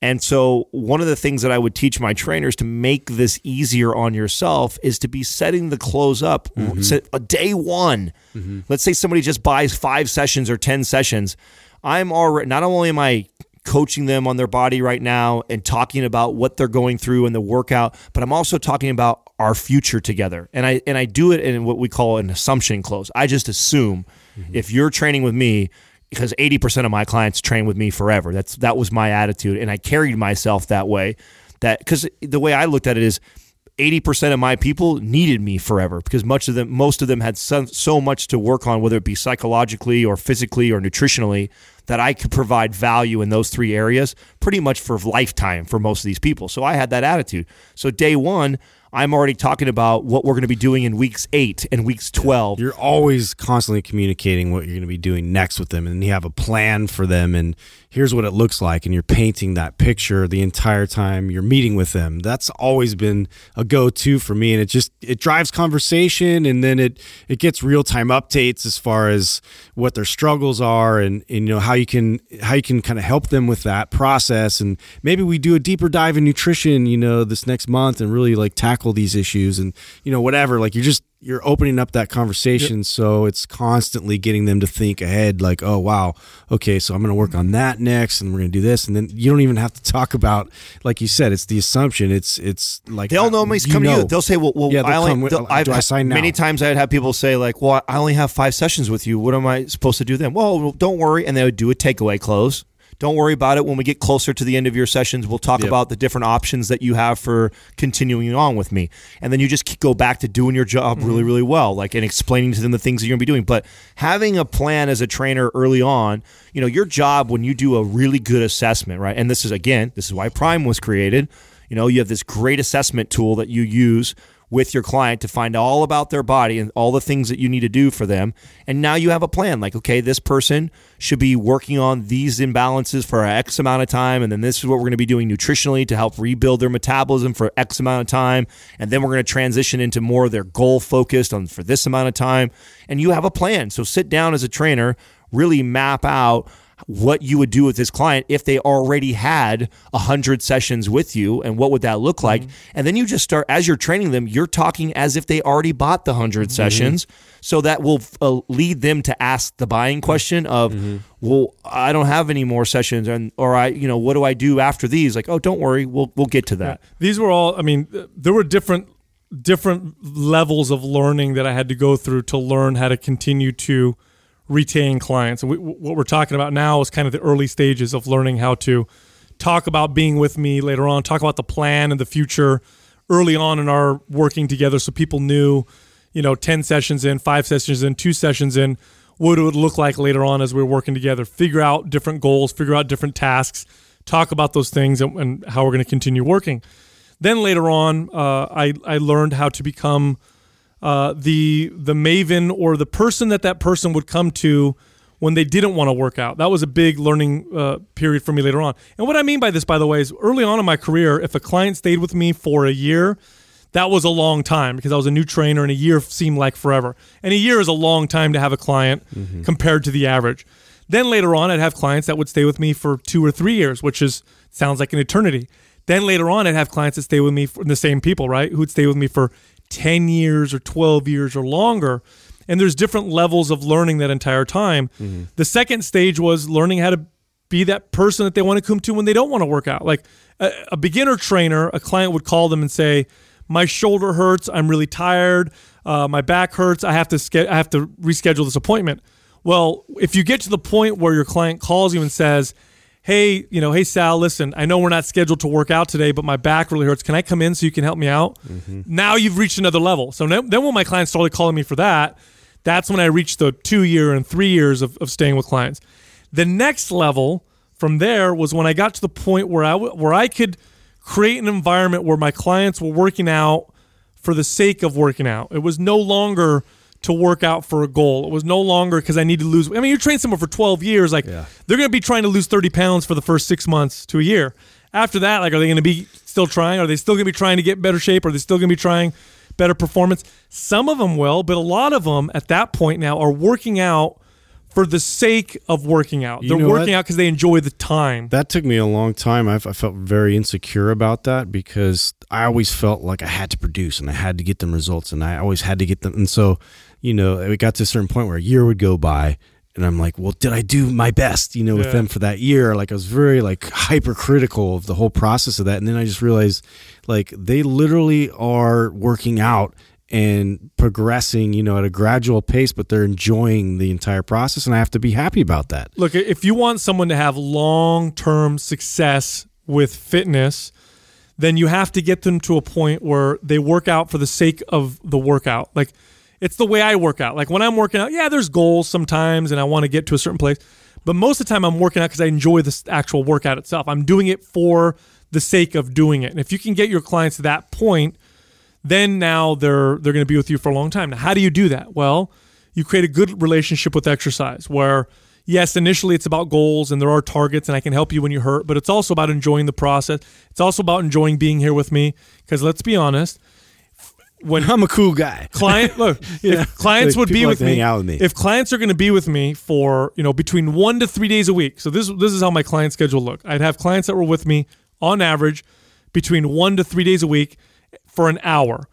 And so one of the things that I would teach my trainers to make this easier on yourself is to be setting the close up mm-hmm. set, a day one. Mm-hmm. Let's say somebody just buys five sessions or ten sessions. I'm already, not only am I coaching them on their body right now and talking about what they're going through and the workout, but I'm also talking about our future together. And I and I do it in what we call an assumption close. I just assume mm-hmm. if you're training with me, because eighty percent of my clients train with me forever. That's that was my attitude, and I carried myself that way. That because the way I looked at it is, eighty percent of my people needed me forever, because much of them, most of them had so, so much to work on, whether it be psychologically or physically or nutritionally, that I could provide value in those three areas pretty much for lifetime for most of these people. So I had that attitude. So day one, I'm already talking about what we're going to be doing in weeks eight and weeks twelve. You're always constantly communicating what you're going to be doing next with them, and you have a plan for them, and here's what it looks like, and you're painting that picture the entire time you're meeting with them. That's always been a go-to for me, and it just it drives conversation, and then it it gets real-time updates as far as what their struggles are, and, and you know how you can how you can kind of help them with that process. And maybe we do a deeper dive in nutrition, you know, this next month, and really like tackle these issues, and you know whatever, like you're just you're opening up that conversation. Yep. So it's constantly getting them to think ahead, like, oh wow, okay, so I'm going to work on that next, and we're going to do this, and then you don't even have to talk about, like you said, it's the assumption. It's it's like they'll know me coming. You. They'll say, well, well yeah, I only come, I've, do I sign now? Many times I'd have people say like, well, I only have five sessions with you. What am I supposed to do then? Well, don't worry, and they would do a takeaway close. Don't worry about it. When we get closer to the end of your sessions, we'll talk yep. about the different options that you have for continuing on with me. And then you just go back to doing your job mm-hmm. really, really well, like, and explaining to them the things that you're going to be doing. But having a plan as a trainer early on, you know, your job when you do a really good assessment, right? And this is, again, this is why Prime was created. You know, you have this great assessment tool that you use with your client to find out all about their body and all the things that you need to do for them. And now you have a plan, like, okay, this person should be working on these imbalances for X amount of time, and then this is what we're going to be doing nutritionally to help rebuild their metabolism for X amount of time, and then we're going to transition into more of their goal focused on for this amount of time. And you have a plan. So sit down as a trainer, really map out what you would do with this client if they already had one hundred sessions with you, and what would that look like? Mm-hmm. And then you just start, as you're training them, you're talking as if they already bought the one hundred mm-hmm. sessions. So that will uh, lead them to ask the buying question of, mm-hmm. well, I don't have any more sessions, and or I, you know, what do I do after these? Like, oh, don't worry, we'll we'll get to that. Yeah. These were all, I mean, there were different different levels of learning that I had to go through to learn how to continue to retain clients. And we, what we're talking about now is kind of the early stages of learning how to talk about being with me later on, talk about the plan and the future early on in our working together. So people knew, you know, ten sessions in, five sessions in, two sessions in, what it would look like later on as we were working together, figure out different goals, figure out different tasks, talk about those things and, and how we're going to continue working. Then later on, uh, I, I learned how to become uh, the the maven or the person that that person would come to when they didn't want to work out. That was a big learning uh, period for me later on. And what I mean by this, by the way, is early on in my career, if a client stayed with me for a year, that was a long time because I was a new trainer and a year seemed like forever. And a year is a long time to have a client mm-hmm. compared to the average. Then later on, I'd have clients that would stay with me for two or three years, which is sounds like an eternity. Then later on, I'd have clients that stay with me, for, the same people, right, who'd stay with me for ten years or twelve years or longer. And there's different levels of learning that entire time. Mm-hmm. The second stage was learning how to be that person that they want to come to when they don't want to work out. Like a, a beginner trainer, a client would call them and say, my shoulder hurts, I'm really tired, uh, my back hurts, I have to ske- I have to reschedule this appointment. Well, if you get to the point where your client calls you and says, hey, you know, hey, Sal, listen, I know we're not scheduled to work out today, but my back really hurts. Can I come in so you can help me out? Mm-hmm. Now you've reached another level. So now, then when my clients started calling me for that, that's when I reached the two year and three years of, of staying with clients. The next level from there was when I got to the point where I, w- where I could create an environment where my clients were working out for the sake of working out. It was no longer to work out for a goal. It was no longer because I need to lose. I mean, you train someone for twelve years. Like yeah. they're going to be trying to lose thirty pounds for the first six months to a year. After that, like, are they going to be still trying? Are they still going to be trying to get better shape? Are they still going to be trying better performance? Some of them will, but a lot of them at that point now are working out for the sake of working out. You they're working what? out because they enjoy the time. That took me a long time. I've, I felt very insecure about that because I always felt like I had to produce and I had to get them results and I always had to get them. And so, you know, it got to a certain point where a year would go by and I'm like, well, did I do my best, you know, with yeah. them for that year? Like I was very like hypercritical of the whole process of that. And then I just realized like they literally are working out and progressing, you know, at a gradual pace, but they're enjoying the entire process. And I have to be happy about that. Look, if you want someone to have long-term success with fitness, then you have to get them to a point where they work out for the sake of the workout. Like, it's the way I work out. Like when I'm working out, yeah, there's goals sometimes and I want to get to a certain place. But most of the time I'm working out because I enjoy the actual workout itself. I'm doing it for the sake of doing it. And if you can get your clients to that point, then now they're they're going to be with you for a long time. Now, how do you do that? Well, you create a good relationship with exercise where, yes, initially it's about goals and there are targets and I can help you when you hurt, but it's also about enjoying the process. It's also about enjoying being here with me because let's be honest, when I'm a cool guy, client look, yeah. if clients like would be with, like me, out with me. If clients are going to be with me for, you know, between one to three days a week. So this this is how my client schedule looked. I'd have clients that were with me on average between one to three days a week for an hour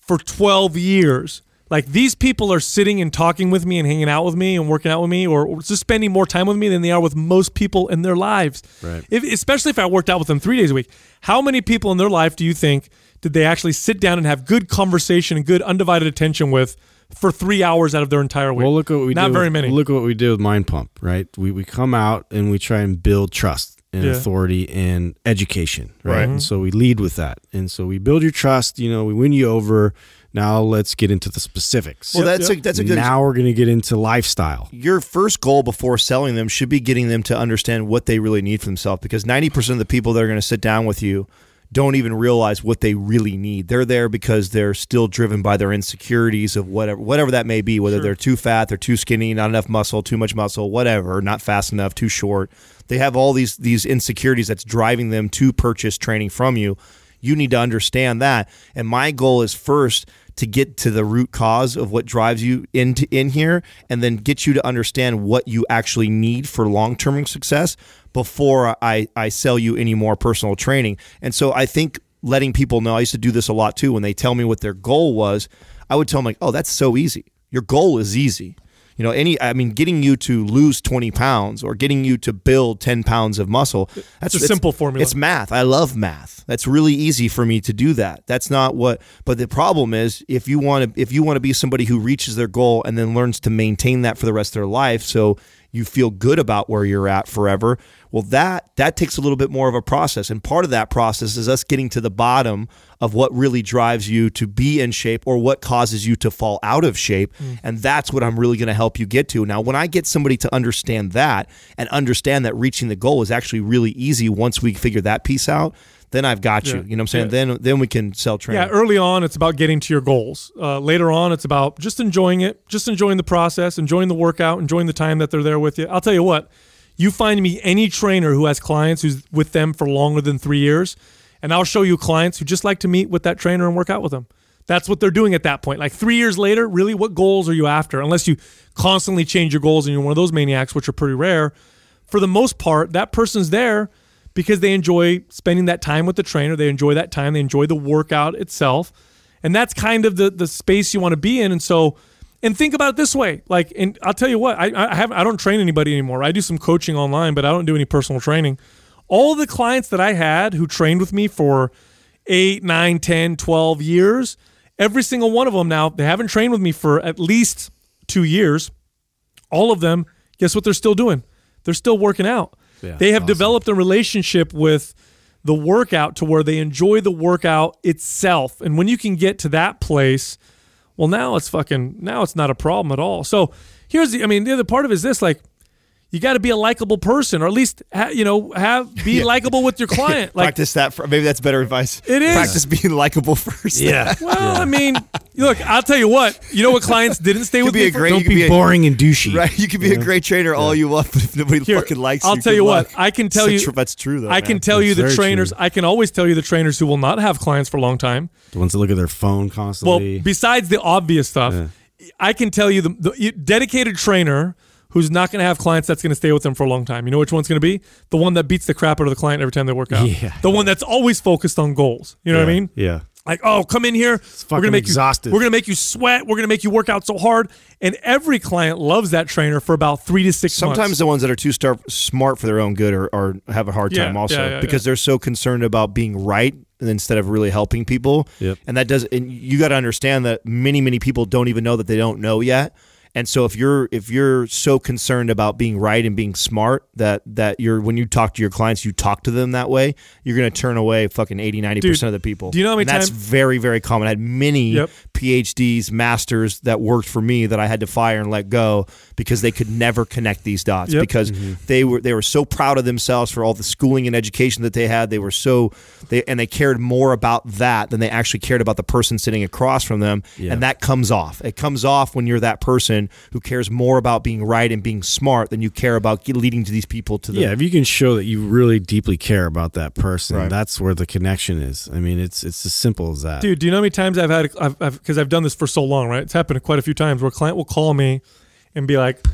for twelve years. Like these people are sitting and talking with me and hanging out with me and working out with me or, or just spending more time with me than they are with most people in their lives. Right. If, especially if I worked out with them three days a week. How many people in their life do you think did they actually sit down and have good conversation and good undivided attention with for three hours out of their entire week? Well, look what we Not do very with, many. Look what we do with Mind Pump, right? We we come out and we try and build trust and yeah. authority and education, right? Mm-hmm. And so we lead with that. And so we build your trust, you know, we win you over. Now let's get into the specifics. Well, that's yep. a, that's a good. Now we're going to get into lifestyle. Your first goal before selling them should be getting them to understand what they really need for themselves, because ninety percent of the people that are going to sit down with you don't even realize what they really need. They're there because they're still driven by their insecurities of whatever whatever that may be, whether sure. they're too fat, they're too skinny, not enough muscle, too much muscle, whatever, not fast enough, too short. They have all these these insecurities that's driving them to purchase training from you. You need to understand that. And my goal is first to get to the root cause of what drives you into in here and then get you to understand what you actually need for long-term success before I, I sell you any more personal training. And so I think letting people know, I used to do this a lot too, when they tell me what their goal was, I would tell them like, oh, that's so easy. Your goal is easy. You know, any, I mean, getting you to lose twenty pounds or getting you to build ten pounds of muscle, that's it's a it's, simple formula. It's math. I love math. That's really easy for me to do that. That's not what, but the problem is if you want to, if you want to be somebody who reaches their goal and then learns to maintain that for the rest of their life, so you feel good about where you're at forever. Well, that that takes a little bit more of a process. And part of that process is us getting to the bottom of what really drives you to be in shape or what causes you to fall out of shape. Mm. And that's what I'm really going to help you get to. Now, when I get somebody to understand that and understand that reaching the goal is actually really easy once we figure that piece out, then I've got you. Yeah. You know what I'm saying? Yeah. Then then we can sell training. Yeah, early on, it's about getting to your goals. Uh, later on, it's about just enjoying it, just enjoying the process, enjoying the workout, enjoying the time that they're there with you. I'll tell you what, you find me any trainer who has clients who's with them for longer than three years, and I'll show you clients who just like to meet with that trainer and work out with them. That's what they're doing at that point. Like three years later, really, what goals are you after? Unless you constantly change your goals and you're one of those maniacs, which are pretty rare. For the most part, that person's there because they enjoy spending that time with the trainer. They enjoy that time. They enjoy the workout itself. And that's kind of the the space you want to be in. And so, and think about it this way. Like, and I'll tell you what, I I, have, I don't train anybody anymore. I do some coaching online, but I don't do any personal training. All the clients that I had who trained with me for eight, nine, ten, twelve years, every single one of them now, they haven't trained with me for at least two years. All of them, guess what they're still doing? They're still working out. Yeah, they have awesome. developed a relationship with the workout to where they enjoy the workout itself. And when you can get to that place, well, now it's fucking, now it's not a problem at all. So here's the, I mean, the other part of it is this, like, you got to be a likable person, or at least ha- you know have be yeah. likable with your client. Like, practice that. For, maybe that's better advice. It is practice being likable first. Yeah. Well, yeah. I mean, look, I'll tell you what. You know what? Clients didn't stay with be me. A great, for, don't be, be boring a, and douchey. Right. You can be yeah. a great trainer yeah. all you want, but if nobody Here, fucking likes you, I'll tell you luck. what. I can tell you. Tr- that's true. Though I can man. tell that's you the trainers. True. I can always tell you the trainers who will not have clients for a long time. The ones that look at their phone constantly. Well, besides the obvious stuff, yeah. I can tell you the, the dedicated trainer who's not going to have clients that's going to stay with them for a long time. You know which one's going to be? The one that beats the crap out of the client every time they work out. Yeah. The one that's always focused on goals. You know yeah. what I mean? Yeah. Like, oh, come in here. It's fucking we're gonna make exhausted. You, we're going to make you sweat. We're going to make you work out so hard. And every client loves that trainer for about three to six Sometimes months. Sometimes the ones that are too star- smart for their own good are, are have a hard yeah, time also yeah, yeah, because yeah. they're so concerned about being right instead of really helping people. Yep. And that does. And you got to understand that many, many people don't even know that they don't know yet. And so if you're if you're so concerned about being right and being smart that that you're when you talk to your clients, you talk to them that way, you're going to turn away fucking eighty, ninety percent of the people. Do you know how many and that's time? very, very common. I had many yep. PhDs, masters that worked for me that I had to fire and let go because they could never connect these dots yep. because mm-hmm. they were they were so proud of themselves for all the schooling and education that they had. They were so they and they cared more about that than they actually cared about the person sitting across from them. Yeah. And that comes off. It comes off when you're that person who cares more about being right and being smart than you care about leading to these people to the yeah if you can show that you really deeply care about that person right. that's where the connection is. I mean, it's it's as simple as that. Dude, do you know how many times I've had I've, I've, because I've done this for so long, right? It's happened quite a few times where a client will call me and be like,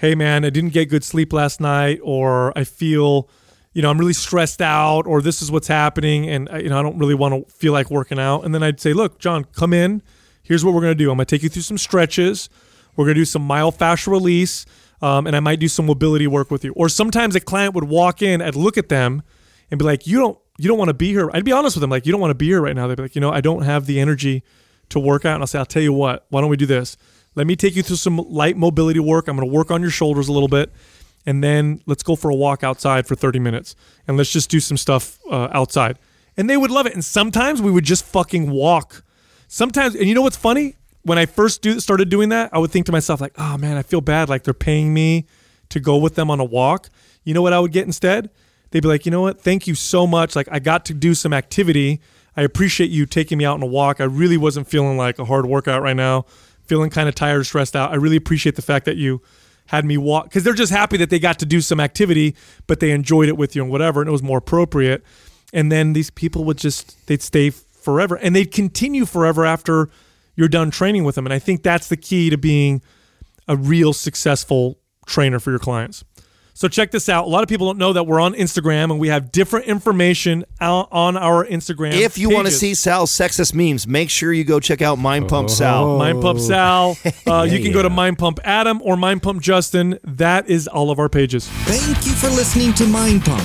hey man, I didn't get good sleep last night, or I feel, you know, I'm really stressed out, or this is what's happening, and I, you know I don't really want to feel like working out. And then I'd say, look John, come in, here's what we're going to do. I'm going to take you through some stretches. We're going to do some myofascial release, um, and I might do some mobility work with you. Or sometimes a client would walk in, I'd look at them and be like, you don't you don't want to be here. I'd be honest with them, like, you don't want to be here right now. They'd be like, you know, I don't have the energy to work out. And I'll say, I'll tell you what, why don't we do this? Let me take you through some light mobility work. I'm going to work on your shoulders a little bit, and then let's go for a walk outside for thirty minutes, and let's just do some stuff uh, outside. And they would love it. And sometimes we would just fucking walk. Sometimes, and you know what's funny? When I first do, started doing that, I would think to myself, like, oh, man, I feel bad. Like, they're paying me to go with them on a walk. You know what I would get instead? They'd be like, you know what? Thank you so much. Like, I got to do some activity. I appreciate you taking me out on a walk. I really wasn't feeling like a hard workout right now, feeling kind of tired, stressed out. I really appreciate the fact that you had me walk. Because they're just happy that they got to do some activity, but they enjoyed it with you and whatever, and it was more appropriate. And then these people would just, they'd stay forever. And they'd continue forever after you're done training with them. And I think that's the key to being a real successful trainer for your clients. So check this out. A lot of people don't know that we're on Instagram, and we have different information out on our Instagram If you pages. want to see Sal's sexist memes, make sure you go check out Mind Pump oh. Sal. Mind Pump Sal. Uh, yeah, you can yeah. go to Mind Pump Adam or Mind Pump Justin. That is all of our pages. Thank you for listening to Mind Pump.